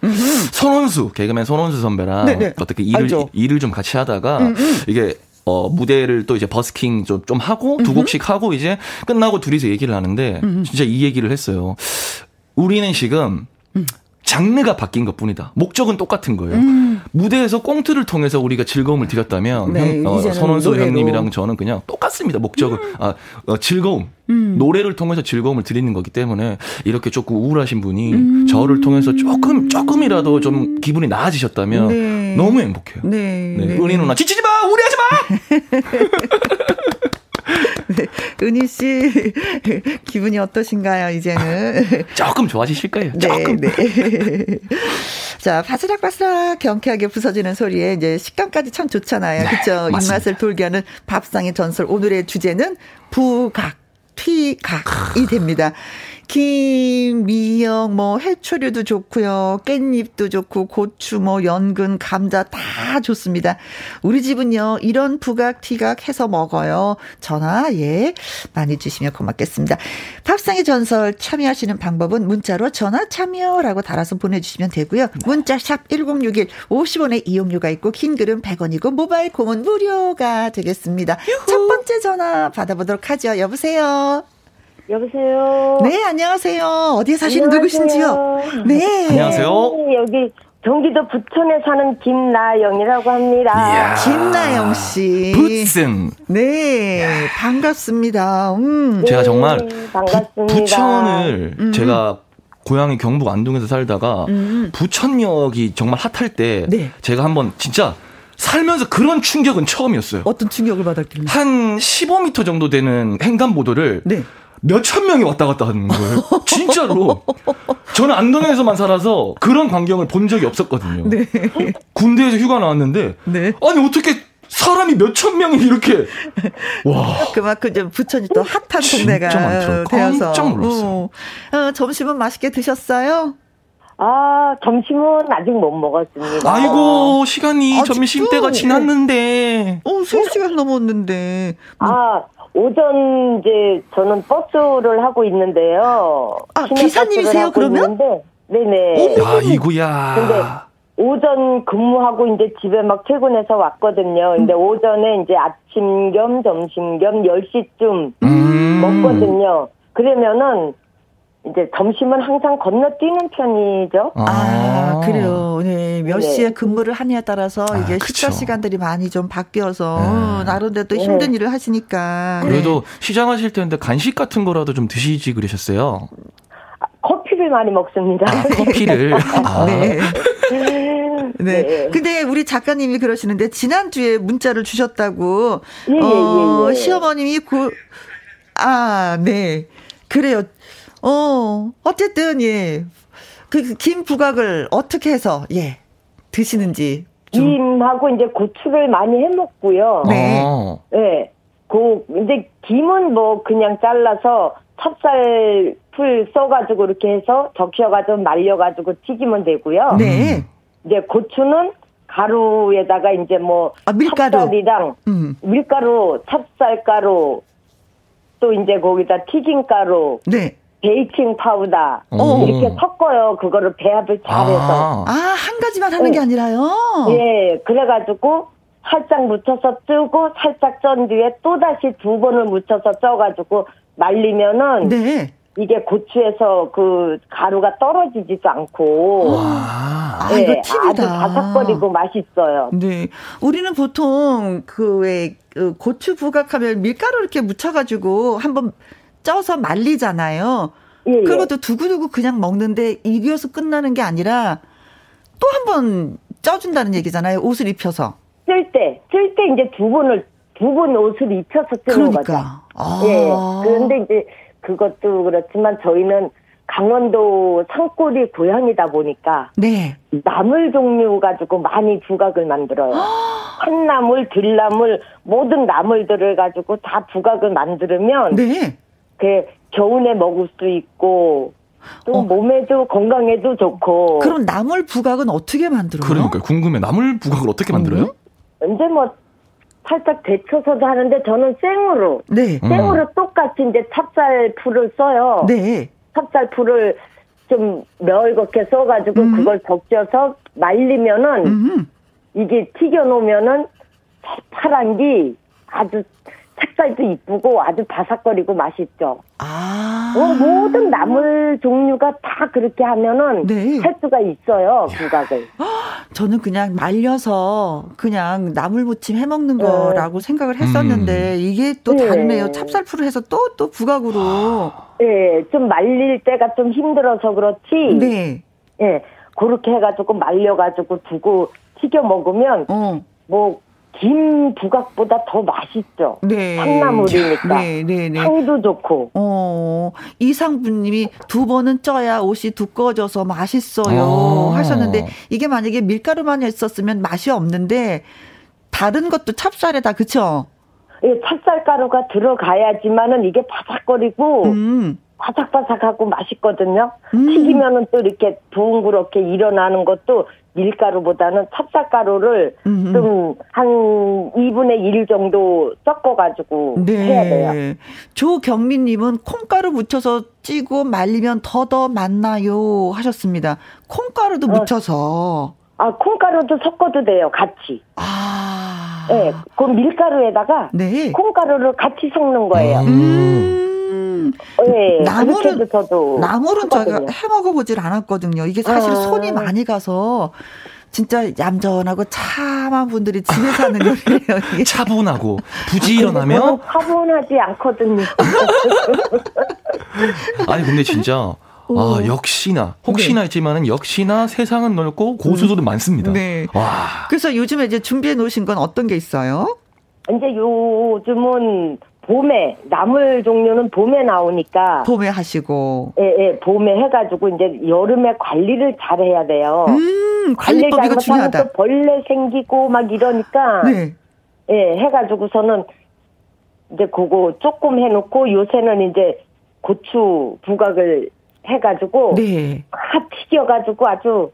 개그맨 손원수 선배랑 네네. 어떻게 일을 좀 같이 하다가 이게 무대를 또 이제 버스킹 좀 하고 두 곡씩 하고 이제 끝나고 둘이서 얘기를 하는데 진짜 이 얘기를 했어요. 우리는 지금 장르가 바뀐 것뿐이다. 목적은 똑같은 거예요. 무대에서 꽁트를 통해서 우리가 즐거움을 드렸다면 네, 손원수 형님이랑 저는 그냥 똑같습니다. 목적은 즐거움. 노래를 통해서 즐거움을 드리는 거기 때문에 이렇게 조금 우울하신 분이 저를 통해서 조금이라도 좀 기분이 나아지셨다면 네. 너무 행복해요. 네. 네. 은희 누나 지치지 마. 우울해하지 마. 네, 은희 씨 기분이 어떠신가요? 이제는 조금 좋아지실 거예요. 조금. 네, 네. 자, 바스락바스락 경쾌하게 부서지는 소리에 이제 식감까지 참 좋잖아요. 네, 그렇죠? 입맛을 돌게 하는 밥상의 전설. 오늘의 주제는 튀각이 됩니다. 김, 미역, 해초류도 좋고요. 깻잎도 좋고 고추, 연근, 감자 다 좋습니다. 우리 집은요. 이런 부각, 튀각 해서 먹어요. 전화 많이 주시면 고맙겠습니다. 밥상의 전설 참여하시는 방법은 문자로 전화 참여라고 달아서 보내주시면 되고요. 문자 샵 1061 50원의 이용료가 있고 긴 글은 100원이고 모바일 공은 무료가 되겠습니다. 첫 번째 전화 받아보도록 하죠. 여보세요. 여보세요. 네, 안녕하세요. 어디에 사시는 누구신지요? 네. 안녕하세요. 여기 경기도 부천에 사는 김나영이라고 합니다. 김나영 씨. 부천. 네, 반갑습니다. 제가 정말 반갑습니다. 부천을 제가 고향이 경북 안동에서 살다가 부천역이 정말 핫할 때 네. 제가 한번 진짜 살면서 그런 충격은 처음이었어요. 어떤 충격을 받았길래? 한 15m 정도 되는 횡단보도를 네. 몇천 명이 왔다 갔다 하는 거예요. 진짜로. 저는 안동에서만 살아서 그런 광경을 본 적이 없었거든요. 네. 군대에서 휴가 나왔는데 네. 아니 어떻게 사람이 몇천 명이 이렇게 와. 그만큼 좀 부천이 또 핫한 동네가 되어서 깜짝 놀랐어요. 점심은 맛있게 드셨어요? 아, 점심은 아직 못 먹었습니다. 아이고, 시간이 아직도? 점심때가 지났는데. 3시간 넘었는데. 아, 오전 이제 저는 버스를 하고 있는데요. 아, 기사님이세요, 그러면? 있는데, 네네. 아이고야. 근데 오전 근무하고 이제 집에 막 퇴근해서 왔거든요. 근데 오전에 이제 아침 겸 점심 겸 10시쯤 먹거든요. 그러면은 이제 점심은 항상 건너뛰는 편이죠. 아, 그래요. 네, 몇 시에 근무를 하냐에 따라서 이게 식사 시간들이 많이 좀 바뀌어서 나름대로 또 힘든 일을 하시니까. 그래도 시장하실 텐데 간식 같은 거라도 좀 드시지 그러셨어요? 아, 커피를 많이 먹습니다. 아, 커피를. 아. 네. 네. 네. 근데 우리 작가님이 그러시는데 지난주에 문자를 주셨다고. 예, 예. 시어머님이 아, 네. 그래요. 어쨌든, 예. 김 부각을 어떻게 해서, 예, 드시는지. 김하고 이제 고추를 많이 해 먹고요. 네. 네. 이제 김은 뭐 그냥 잘라서 찹쌀 풀 써가지고 이렇게 해서 적셔가지고 말려가지고 튀기면 되고요. 네. 이제 고추는 가루에다가 이제 뭐. 아, 밀가루. 찹쌀이랑 밀가루, 찹쌀가루, 또 이제 거기다 튀김가루. 네. 베이킹 파우더 이렇게 섞어요. 그거를 배합을 잘해서. 아, 한 가지만 하는 게 아니라요? 예, 그래가지고 살짝 묻혀서 뜨고 살짝 썬 뒤에 또다시 두 번을 묻혀서 쪄가지고 말리면은 네. 이게 고추에서 그 가루가 떨어지지도 않고. 와, 예, 아, 이거 팁이다. 아주 바삭거리고 맛있어요. 네, 우리는 보통 그왜 고추 부각하면 밀가루 이렇게 묻혀가지고 한번 쪄서 말리잖아요. 예, 그리고 또 두고두고 그냥 먹는데 이겨서 끝나는 게 아니라 또 한 번 쪄준다는 얘기잖아요. 옷을 입혀서. 뜰 때 이제 두 번 옷을 입혀서 뜨는 거죠. 그러니까. 아. 예. 그런데 이제 그것도 그렇지만 저희는 강원도 산골이 고향이다 보니까 네. 나물 종류 가지고 많이 부각을 만들어요. 한나물, 들나물, 모든 나물들을 가지고 다 부각을 만들면 네. 겨운에 먹을 수 있고 또 몸에도 건강에도 좋고. 그럼 나물 부각은 어떻게 만들어요? 그러니까 궁금해. 나물 부각을 어떻게 만들어요? 이제 뭐 살짝 데쳐서도 하는데 저는 생으로. 네. 생으로 똑같이 이제 찹쌀풀을 써요. 네. 찹쌀풀을 좀 멸겁게 써가지고 그걸 적셔서 말리면은 이게 튀겨놓으면은 파란 게 아주. 색깔도 이쁘고 아주 바삭거리고 맛있죠. 아. 모든 나물 종류가 다 그렇게 하면은 네. 할 수가 있어요, 부각을. 저는 그냥 말려서 그냥 나물 무침 해 먹는 거라고 생각을 했었는데 이게 또 다르네요. 네. 찹쌀풀을 해서 또 부각으로. 네, 좀 말릴 때가 좀 힘들어서 그렇지. 네. 네, 그렇게 해가지고 말려가지고 두고 튀겨 먹으면 뭐. 김 부각보다 더 맛있죠. 네. 참나물이니까. 네. 향도 좋고. 이상부님이 두 번은 쪄야 옷이 두꺼워져서 맛있어요 하셨는데 이게 만약에 밀가루만 했었으면 맛이 없는데 다른 것도 찹쌀에다 그쵸? 예, 찹쌀가루가 들어가야지만은 이게 바삭거리고 바삭바삭하고 맛있거든요. 튀기면은 또 이렇게 둥그렇게 일어나는 것도. 밀가루보다는 찹쌀가루를 좀 한 2분의 1 정도 섞어가지고 네. 해야 돼요. 조경민님은 콩가루 묻혀서 찌고 말리면 더더 맞나요 하셨습니다. 콩가루도 묻혀서. 아, 콩가루도 섞어도 돼요. 같이. 아. 네, 그 밀가루에다가 네. 콩가루를 같이 섞는 거예요. 참 네, 나물은 나물은 저희가 해먹어보질 않았거든요. 이게 사실 손이 많이 가서 진짜 얌전하고 참한 분들이 집에 사는 요리예요. 이게. 차분하고 부지런하면 차분하지 않거든요. 아니 근데 진짜. 아, 역시나, 혹시나 네. 했지만은 역시나 세상은 넓고 고수들은 많습니다. 네. 와. 그래서 요즘에 이제 준비해 놓으신 건 어떤 게 있어요? 이제 요즘은 봄에, 나물 종류는 봄에 나오니까. 봄에 하시고. 예, 예, 봄에 해가지고 이제 여름에 관리를 잘 해야 돼요. 관리법이 중요하다. 또 벌레 생기고 막 이러니까. 네. 예, 해가지고서는 이제 그거 조금 해놓고 요새는 이제 고추 부각을 해가지고 네. 다 튀겨가지고 아주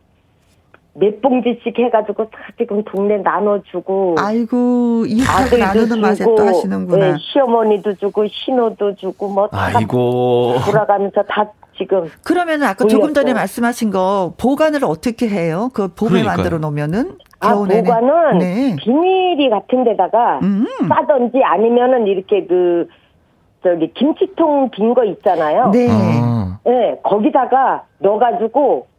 몇 봉지씩 해가지고 다 지금 동네 나눠주고 아이고 이삭 나누는 맛에 또 하시는구나. 네, 시어머니도 주고 신호도 주고 뭐 아이고 돌아가면서 다 지금. 그러면 아까 돌렸어요. 조금 전에 말씀하신 거 보관을 어떻게 해요? 그 봄에 만들어 놓으면은 보관은 네. 비닐이 같은 데다가 싸든지 아니면은 이렇게 그 저기 김치통 빈 거 있잖아요. 네. 네, 거기다가 넣어가지고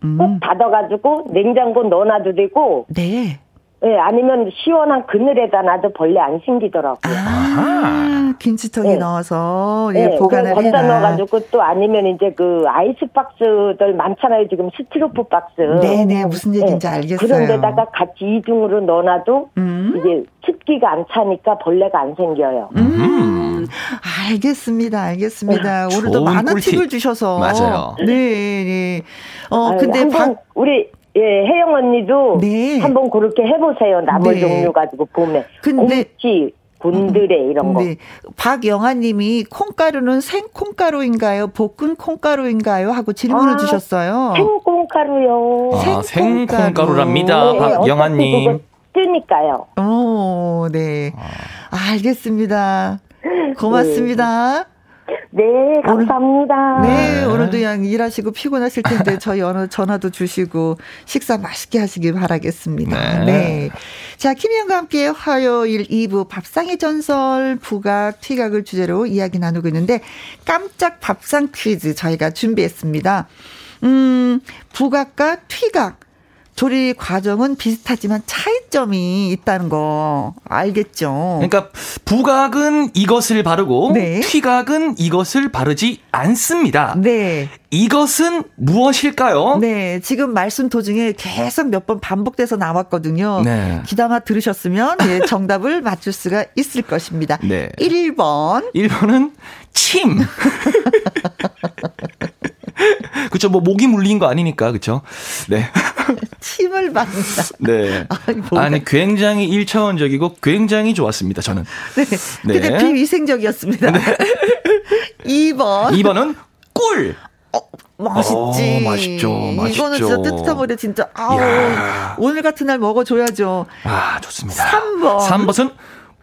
꼭 닫아가지고 냉장고 넣어놔도 되고. 네. 네, 아니면 시원한 그늘에다 놔도 벌레 안 생기더라고요. 아, 김치통에 네. 넣어서 네, 예, 보관을 해놔. 걷다 넣어가지고 또 아니면 이제 그 아이스박스들 많잖아요. 지금 스티로폼 박스. 네네, 무슨 얘기인지 네, 알겠어요. 그런 데다가 같이 이중으로 넣어놔도 이게 습기가 안 차니까 벌레가 안 생겨요. 알겠습니다. 알겠습니다. 오늘도 많은 꿀팁. 팁을 주셔서. 맞아요. 네, 네. 어, 아유, 근데 우리 예, 혜영 언니도 네. 한번 그렇게 해 보세요. 나물 네. 종류 가지고 봄에. 근데 곰치, 곤드레 이런 거. 네. 박영아 님이 콩가루는 생콩가루인가요? 볶은 콩가루인가요? 하고 질문을 주셨어요. 생콩가루요. 아, 생콩가루랍니다. 네, 박영아 님. 뜨니까요. 오, 네. 알겠습니다. 고맙습니다. 네, 네 감사합니다. 네, 오늘도 그냥 일하시고 피곤하실 텐데 저희 전화도 주시고 식사 맛있게 하시길 바라겠습니다. 네. 네. 자, 김희영과 함께 화요일 2부 밥상의 전설 부각 퇴각을 주제로 이야기 나누고 있는데 깜짝 밥상 퀴즈 저희가 준비했습니다. 부각과 퇴각. 조리 과정은 비슷하지만 차이점이 있다는 거 알겠죠? 그러니까 부각은 이것을 바르고 네. 퇴각은 이것을 바르지 않습니다. 네. 이것은 무엇일까요? 네. 지금 말씀 도중에 계속 몇 번 반복돼서 나왔거든요. 네. 귀담아 들으셨으면 예, 정답을 맞출 수가 있을 것입니다. 네. 1번. 1번은 침. 그렇죠. 뭐 목이 물린 거 아니니까. 그렇죠. 네. 침을 받는다. 네. 아니 굉장히 1차원적이고 굉장히 좋았습니다. 저는. 네. 네. 근데 비위생적이었습니다. 네. 2번. 2번은 꿀. 맛있지. 맛있죠. 맛있죠. 이거는 진짜 뜨뜻한 물에 진짜 아우. 이야. 오늘 같은 날 먹어줘야죠. 아 좋습니다. 3번. 3번은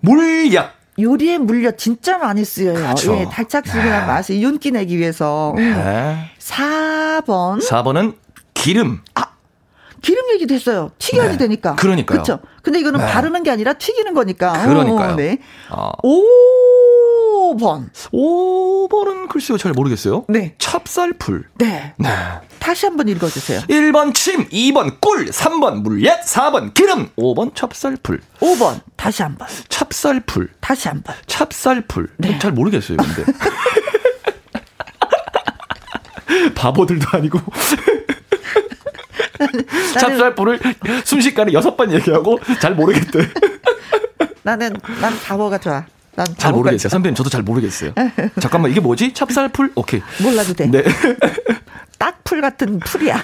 물약. 요리에 물엿 진짜 많이 쓰여요. 그렇죠. 예, 달짝지근한 네. 맛을 윤기 내기 위해서. 네. 4번. 4번은 기름. 아, 기름 얘기도 했어요. 튀겨야지 네. 되니까. 그러니까요. 그렇죠. 근데 이거는 네. 바르는 게 아니라 튀기는 거니까. 그러니까요. 오, 네. 5번. 5번은 글쎄요. 잘 모르겠어요. 네. 찹쌀풀. 네. 네. 다시 한번 읽어주세요. 1번 침, 2번 꿀, 3번 물엿, 4번 기름, 5번 찹쌀풀. 5번 다시 한번. 찹쌀풀. 다시 한번. 찹쌀풀. 네. 잘 모르겠어요. 근데 바보들도 아니고 찹쌀풀을 순식간에 6번 얘기하고 잘 모르겠대. 난 바보가 좋아. 잘 모르겠어요. 선배님, 저도 잘 모르겠어요. 잠깐만, 이게 뭐지? 찹쌀풀? 오케이. 몰라도 돼. 네. 딱풀 같은 풀이야.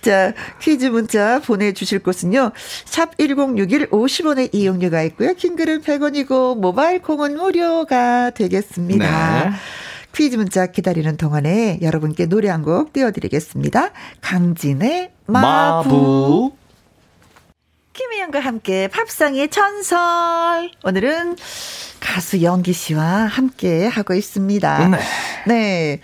자, 퀴즈 문자 보내주실 곳은요. 샵 1061 50원의 이용료가 있고요. 킹글은 100원이고 모바일 콩은 무료가 되겠습니다. 네. 퀴즈 문자 기다리는 동안에 여러분께 노래 한 곡 띄워드리겠습니다. 강진의 마부. 김혜영과 함께 팝상의 전설. 오늘은 가수 영기 씨와 함께 하고 있습니다. 네. 네.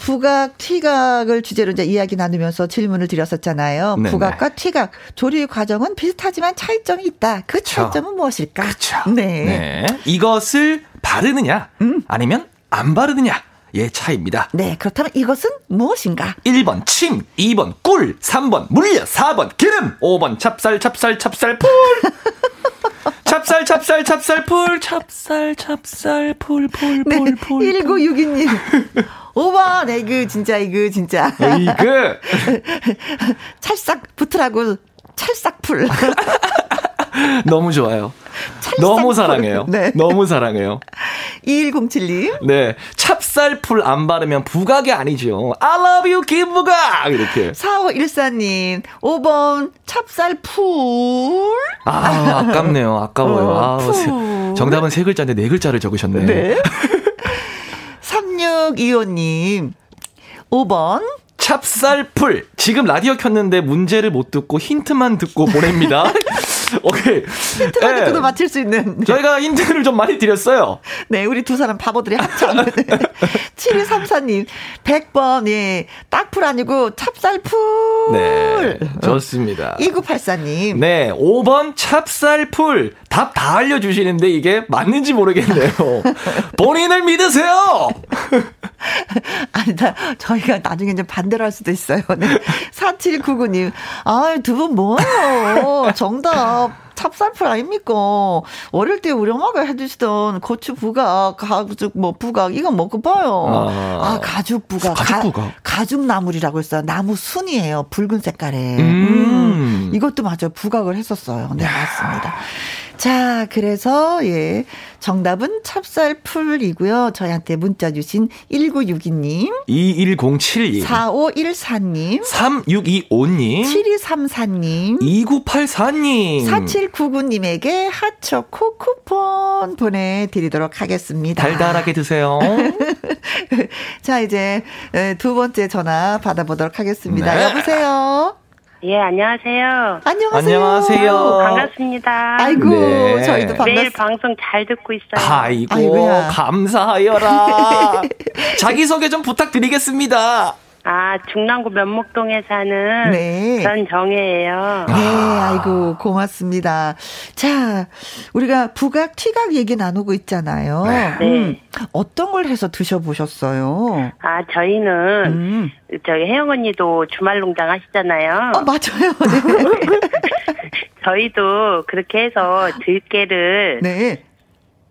부각, 퇴각을 주제로 이제 이야기 나누면서 질문을 드렸었잖아요. 네네. 부각과 퇴각. 조리 과정은 비슷하지만 차이점이 있다. 그 차이점은 무엇일까? 그쵸. 네. 네. 이것을 바르느냐, 아니면 안 바르느냐. 예, 차이입니다. 네, 그렇다면 이것은 무엇인가? 1번 침, 2번 꿀, 3번 물엿, 4번 기름, 5번 찹쌀 찹쌀 찹쌀 풀. 찹쌀 찹쌀 찹쌀 풀, 찹쌀 찹쌀 풀 풀 풀 풀. 1962님. 5번 에그 진짜. 에그. 찰싹 붙으라고 찰싹풀. 너무 좋아요. 너무 사랑해요. 네. 너무 사랑해요. 2107님. 네. 찹쌀풀 안 바르면 부각이 아니죠. I love you, 김부각! 이렇게. 4514님. 5번, 찹쌀풀. 아, 아깝네요. 아까워요. 아, 정답은 세 글자인데 네 글자를 적으셨네요. 네. 3625님. 5번. 찹쌀풀. 지금 라디오 켰는데 문제를 못 듣고 힌트만 듣고 보냅니다. 오케이. 힌트만 듣고도 네. 맞힐 수 있는. 저희가 힌트를 좀 많이 드렸어요. 네, 우리 두 사람 바보들이 합창. 7234님, 100번, 예. 딱풀 아니고 찹쌀풀. 네. 좋습니다. 2984님. 네, 5번 찹쌀풀. 답 다 알려주시는데 이게 맞는지 모르겠네요. 본인을 믿으세요! 아니다. 저희가 나중에 이제 반대로 할 수도 있어요. 네. 4799님, 아, 두 분 뭐예요? 정답. 찹쌀풀 아닙니까? 어릴 때 우리 엄마가 해주시던 고추 부각, 가죽 뭐 부각 이건 먹고 봐요. 아 가죽 부각, 가죽 나물이라고 했어요. 나무 순이에요. 붉은 색깔에. 이것도 맞아요. 부각을 했었어요. 네, 맞습니다. 자, 그래서 예 정답은 찹쌀풀이고요. 저희한테 문자 주신 1962님, 2107님, 4514님, 3625님, 7234님, 2984님, 4799님에게 핫초코 쿠폰 보내드리도록 하겠습니다. 달달하게 드세요. 자, 이제 두 번째 전화 받아보도록 하겠습니다. 네. 여보세요. 예, 안녕하세요. 안녕하세요. 반갑습니다. 아이고, 네. 저희도 반갑습니다. 매일 방송 잘 듣고 있어요. 아이고야. 감사하여라. 자기소개 좀 부탁드리겠습니다. 아, 중랑구 면목동에 사는 네. 전정혜예요. 네, 아이고, 고맙습니다. 자, 우리가 부각, 튀각 얘기 나누고 있잖아요. 네. 어떤 걸 해서 드셔보셨어요? 아, 저희는 저희 혜영 언니도 주말 농장 하시잖아요. 어, 맞아요. 네. 저희도 그렇게 해서 들깨를 네.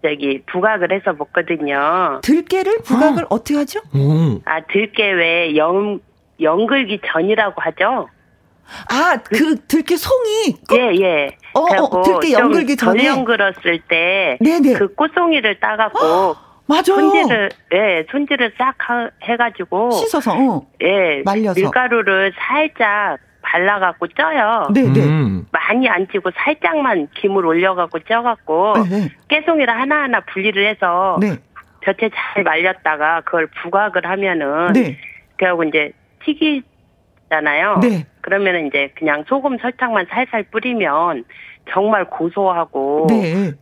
저기 부각을 해서 먹거든요. 들깨를 부각을 어. 어떻게 하죠? 아, 들깨 왜 연글기 전이라고 하죠? 아, 그 들깨 송이. 예예. 예. 들깨 연글기 전에 덜 연글었을 때 그 꽃송이를 따갖고 맞아요. 손질을 싹 해가지고 씻어서 예 말려서 밀가루를 살짝 발라갖고 쪄요. 네네. 많이 안 찌고 살짝만 김을 올려갖고 쪄갖고 네네. 깨송이를 하나하나 분리를 해서 네. 볕에 잘 말렸다가 그걸 부각을 하면은 네. 그리고 이제 튀기잖아요. 네. 그러면은 이제 그냥 소금 설탕만 살살 뿌리면 정말 고소하고 네.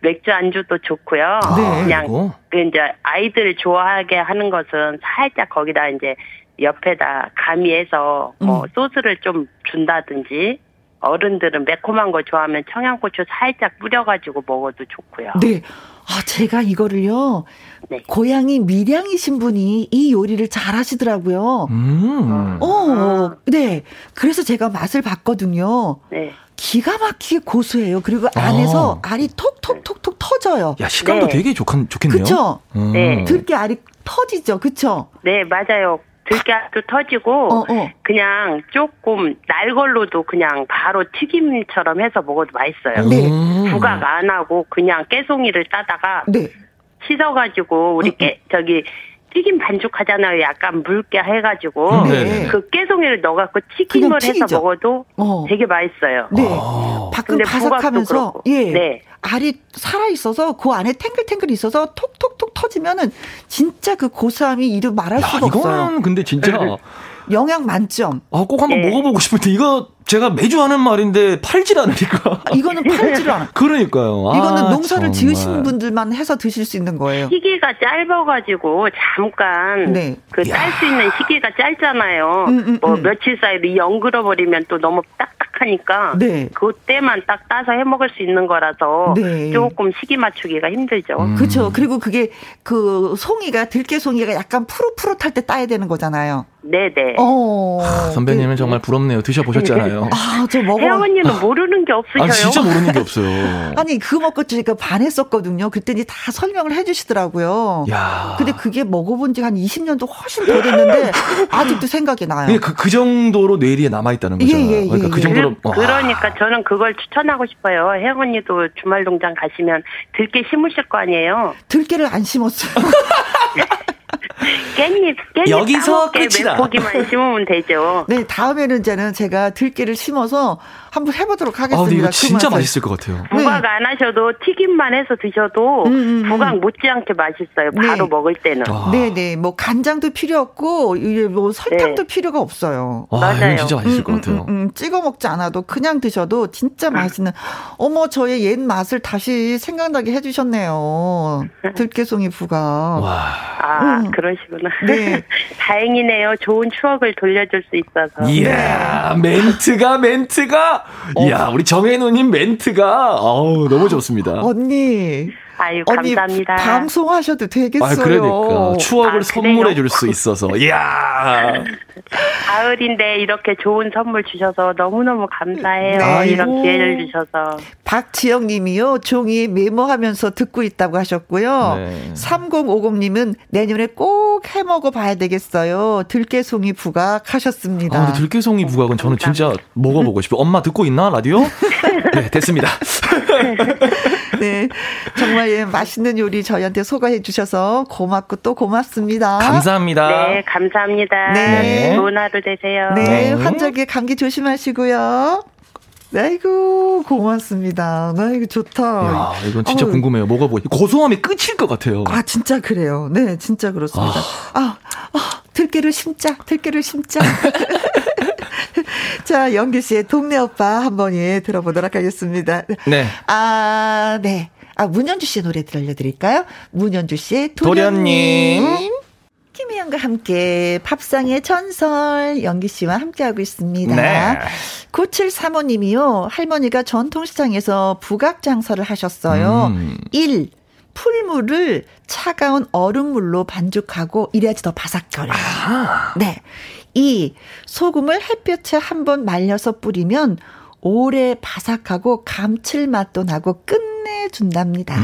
맥주 안주도 좋고요. 네. 그냥 그 이제 아이들 좋아하게 하는 것은 살짝 거기다 이제 옆에다 가미해서 뭐 소스를 좀 준다든지 어른들은 매콤한 거 좋아하면 청양고추 살짝 뿌려가지고 먹어도 좋고요. 네. 아, 제가 이거를요. 네. 고향이 밀양이신 분이 이 요리를 잘 하시더라고요. 네. 그래서 제가 맛을 봤거든요. 네. 기가 막히게 고소해요. 그리고 안에서 알이 톡톡톡톡 터져요. 야, 식감도 네. 되게 좋겠네요. 그렇죠. 네. 들깨 알이 터지죠. 그렇죠. 네, 맞아요. 들깨도 터지고 그냥 조금 날 걸로도 그냥 바로 튀김처럼 해서 먹어도 맛있어요. 네. 부각 안 하고 그냥 깨송이를 따다가 네. 씻어가지고 우리 저기 튀김 반죽하잖아요. 약간 묽게 해가지고 네. 그 깨송이를 넣어갖고 튀김을 해서 먹어도 되게 맛있어요. 네. 밖은 바삭하면서 예. 네. 알이 살아있어서 그 안에 탱글탱글이 있어서 톡톡톡 터지면은 진짜 그 고소함이 이루 말할 수가 없어요. 이거는 근데 진짜 영양 만점. 아, 꼭 한번 먹어보고 싶은데 이거 제가 매주 하는 말인데 팔질 않으니까. 아, 이거는 팔질 않아. 그러니까요. 아, 이거는 농사를 지으시는 분들만 해서 드실 수 있는 거예요. 시기가 짧아가지고 잠깐 그 딸 수 있는 시기가 짧잖아요. 며칠 사이로 연그러버리면 또 너무 딱딱 딱딱하니까 네. 그때만 딱 따서 해먹을 수 있는 거라서 네. 조금 시기 맞추기가 힘들죠. 그렇죠. 그리고 그게 그 송이가 들깨송이가 약간 푸릇푸릇할 때 따야 되는 거잖아요. 네네. 하, 선배님은 네. 정말 부럽네요. 드셔보셨잖아요. 아, 저 먹어. 혜영 언니는 모르는 게 없으셔요? 아, 진짜 모르는 게 없어요. 아니, 그거 먹고 제가 반했었거든요. 그랬더니 다 설명을 해주시더라고요. 야. 근데 그게 먹어본 지 한 20년도 훨씬 더 됐는데 아직도 생각이 나요. 그 정도로 뇌리에 남아있다는 거잖아요. 예, 예, 예, 그러니까 그 정도로. 그러니까 저는 그걸 추천하고 싶어요. 혜영 언니도 주말 농장 가시면 들깨 심으실 거 아니에요? 들깨를 안 심었어요. 깻잎 여기서 끝이다. 고기만 심으면 되죠. 네, 다음에는 이제는 제가 들깨를 심어서 한번 해보도록 하겠습니다. 아, 이거 진짜 맛있을 것 같아요. 부각 네. 안 하셔도 튀김만 해서 드셔도 부각 못지않게 맛있어요. 바로 네. 먹을 때는. 아. 네네, 뭐 간장도 필요 없고 뭐 설탕도 네. 필요가 없어요. 아, 맞아요. 이거 진짜 맛있을 것 같아요. 찍어 먹지 않아도 그냥 드셔도 진짜 맛있는. 어머, 저의 옛 맛을 다시 생각나게 해주셨네요. 들깨송이 부각. 와. 아, 그런 식으로. 네. 다행이네요. 좋은 추억을 돌려줄 수 있어서. 이야, 멘트가. 이야, 우리 정혜누님 멘트가. 어우, 너무 좋습니다. 언니. 아유, 감사합니다. 방송하셔도 되겠어요. 아, 그러니까. 추억을 선물해 줄 수 있어서. 이야. 가을인데 이렇게 좋은 선물 주셔서 너무너무 감사해요. 아이고. 이런 기회를 주셔서. 박지영 님이요. 종이에 메모하면서 듣고 있다고 하셨고요. 네. 3050님은 내년에 꼭 해먹어 봐야 되겠어요. 들깨송이 부각 하셨습니다. 아, 근데 들깨송이 부각은 저는 진짜 먹어보고 싶어요. 엄마 듣고 있나? 라디오? 네, 됐습니다. 네, 정말 예, 맛있는 요리 저희한테 소개해 주셔서 고맙고 또 고맙습니다. 감사합니다. 네, 감사합니다. 네, 좋은 하루 되세요. 네, 환절기 감기 조심하시고요. 아이고, 고맙습니다. 아이고, 좋다. 야, 이건 진짜 궁금해요. 먹어보니 고소함이 끝일 것 같아요. 아, 진짜 그래요. 네, 진짜 그렇습니다. 들깨를 심자. 자, 영규 씨의 동네 오빠 한 번 예, 들어보도록 하겠습니다. 네. 아, 네. 아, 문현주 씨의 노래 들려드릴까요? 문현주 씨의 도련님. 김혜영과 함께 팝상의 전설 영기 씨와 함께하고 있습니다. 네. 9735님이요. 할머니가 전통시장에서 부각 장사를 하셨어요. 1. 풀물을 차가운 얼음물로 반죽하고 이래야지 더 바삭거려요. 아하. 네. 2. 소금을 햇볕에 한번 말려서 뿌리면 오래 바삭하고 감칠맛도 나고 끝내준답니다.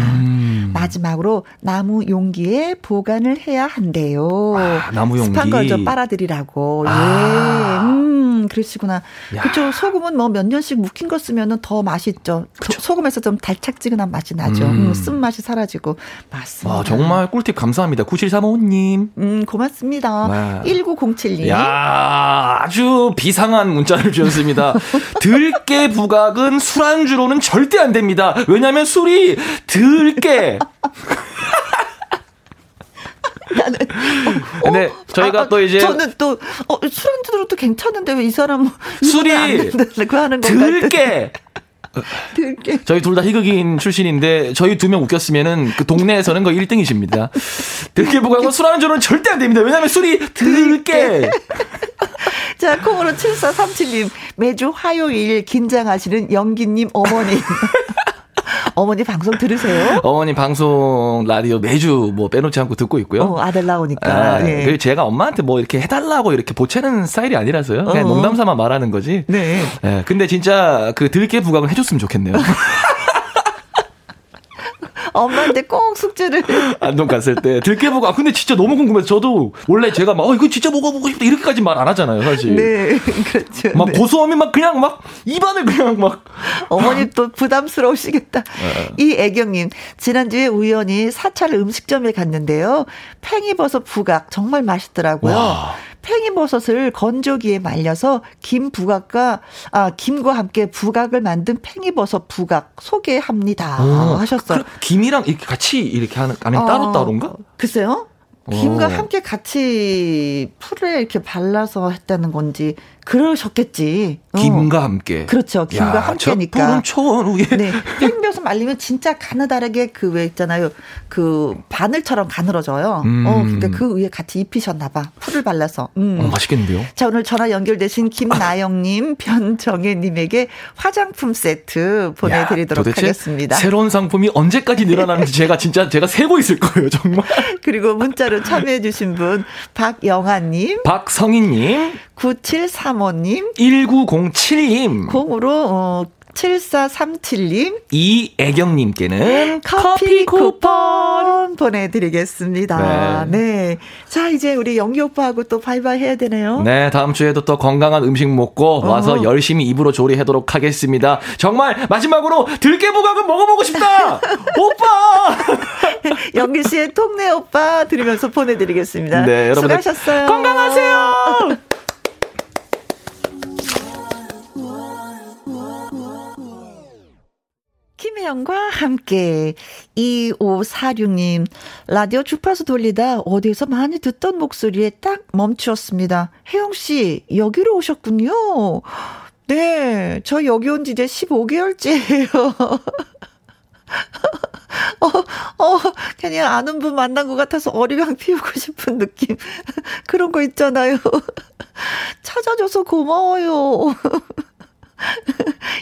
마지막으로 나무 용기에 보관을 해야 한대요. 아, 나무 용기. 습한 걸 좀 빨아들이라고. 아. 예. 그러시구나. 그렇죠. 소금은 뭐 몇 년씩 묵힌 거 쓰면은 더 맛있죠. 소금에서 좀 달짝지근한 맛이 나죠. 쓴맛이 사라지고. 맞습니다. 와, 정말 꿀팁 감사합니다. 9735님. 고맙습니다. 와. 1907님. 야, 아주 비상한 문자를 주셨습니다. 들깨 부각은 술안주로는 절대 안 됩니다. 왜냐면 술이 들깨. 나는. 근데 저희가 또 이제 저는 또 술안주로 또 괜찮은데 왜 이 사람 술이 들깨. 저희 둘 다 희극인 출신인데 저희 두 명 웃겼으면은 그 동네에서는 거의 1등이십니다. 들깨 부각은 술안주로는 절대 안 됩니다. 왜냐하면 술이 들깨. 자, 콩으로 7437님 매주 화요일 긴장하시는 영기님 어머님. 어머니 방송 들으세요? 어머니 방송 라디오 매주 뭐 빼놓지 않고 듣고 있고요. 아들 나오니까. 아, 예. 그리고 제가 엄마한테 뭐 이렇게 해달라고 이렇게 보채는 스타일이 아니라서요. 그냥 농담삼아 말하는 거지. 네. 예, 근데 진짜 그 들깨 부각을 해줬으면 좋겠네요. 엄마한테 꼭 숙제를. 안동 갔을 때 들깨 부각. 근데 진짜 너무 궁금해서 저도 원래 제가 막 이거 진짜 먹어보고 싶다 이렇게까지 말 안 하잖아요, 사실. 네, 그렇죠. 막 네. 고소함이 막 그냥 막 입안을 그냥 막. 어머니 또 부담스러우시겠다. 네. 이 애경님 지난주에 우연히 사찰 음식점에 갔는데요, 팽이버섯 부각 정말 맛있더라고요. 와. 팽이버섯을 건조기에 말려서 김과 함께 부각을 만든 팽이버섯 부각 소개합니다. 하셨어요. 김이랑 이렇게 같이 이렇게 하는, 아니면 따로따로인가? 글쎄요. 김과 함께 같이 풀에 이렇게 발라서 했다는 건지 그러셨겠지. 김과 함께. 그렇죠. 김과 야, 함께니까. 저 푸른 초원 위에. 네. 팽벼서 말리면 진짜 가느다랗게 그 왜 있잖아요. 그 바늘처럼 가늘어져요. 그러니까 그 위에 같이 입히셨나 봐. 풀을 발라서. 맛있겠는데요. 자, 오늘 전화 연결되신 김나영님, 변정혜님에게 화장품 세트 보내드리도록 야, 하겠습니다. 새로운 상품이 언제까지 늘어나는지 제가 세고 있을 거예요. 정말. 그리고 문자로 참여해 주신 분 박영아님, 박성희님, 9735님, 1907님, 7437님, 이애경님께는 커피 쿠폰 보내드리겠습니다. 네. 자, 이제 우리 영기 오빠하고 또 바이바이 해야 되네요. 네, 다음 주에도 또 건강한 음식 먹고 와서 열심히 입으로 조리하도록 하겠습니다. 정말 마지막으로 들깨부각은 먹어보고 싶다. 오빠. 영기 씨의 통내 오빠 들으면서 보내드리겠습니다. 네, 여러분들 수고하셨어요. 건강하세요. 김혜영과 함께 2546님 라디오 주파수 돌리다 어디에서 많이 듣던 목소리에 딱 멈추었습니다. 혜영씨 여기로 오셨군요. 네, 저 여기 온 지 이제 15개월째예요. 그냥 아는 분 만난 것 같아서 어리광 피우고 싶은 느낌. 그런 거 있잖아요. 찾아줘서 고마워요.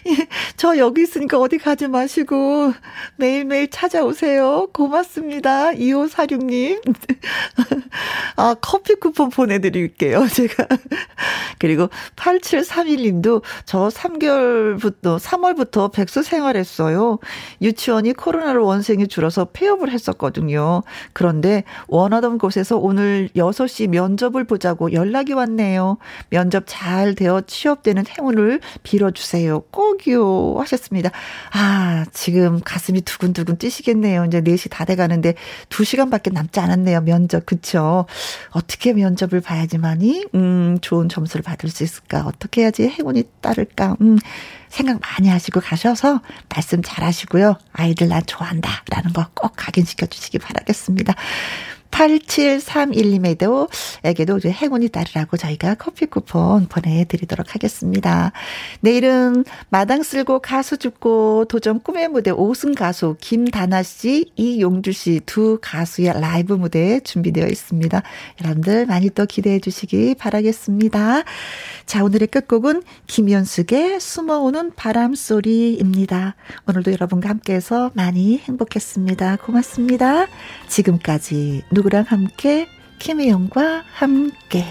예, 저 여기 있으니까 어디 가지 마시고 매일매일 찾아오세요. 고맙습니다. 2546님. 아, 커피 쿠폰 보내드릴게요, 제가. 그리고 8731님도 저 3월부터 백수 생활했어요. 유치원이 코로나로 원생이 줄어서 폐업을 했었거든요. 그런데 원하던 곳에서 오늘 6시 면접을 보자고 연락이 왔네요. 면접 잘 되어 취업되는 행운을 빌어 주세요. 꼭이요. 하셨습니다. 아, 지금 가슴이 두근두근 뛰시겠네요. 이제 4시 다 돼가는데 2시간밖에 남지 않았네요. 면접. 그쵸? 어떻게 면접을 봐야지만이 좋은 점수를 받을 수 있을까? 어떻게 해야지 행운이 따를까? 생각 많이 하시고 가셔서 말씀 잘 하시고요. 아이들 난 좋아한다 라는 거 꼭 각인시켜 주시기 바라겠습니다. 8731님에게도 이제 행운이 따르라고 저희가 커피 쿠폰 보내드리도록 하겠습니다. 내일은 마당 쓸고 가수 줍고 도전 꿈의 무대 5승 가수 김다나 씨, 이용주 씨 두 가수의 라이브 무대 준비되어 있습니다. 여러분들 많이 또 기대해 주시기 바라겠습니다. 자, 오늘의 끝곡은 김현숙의 숨어오는 바람소리입니다. 오늘도 여러분과 함께해서 많이 행복했습니다. 고맙습니다. 지금까지 누구랑 함께, 김혜영과 함께.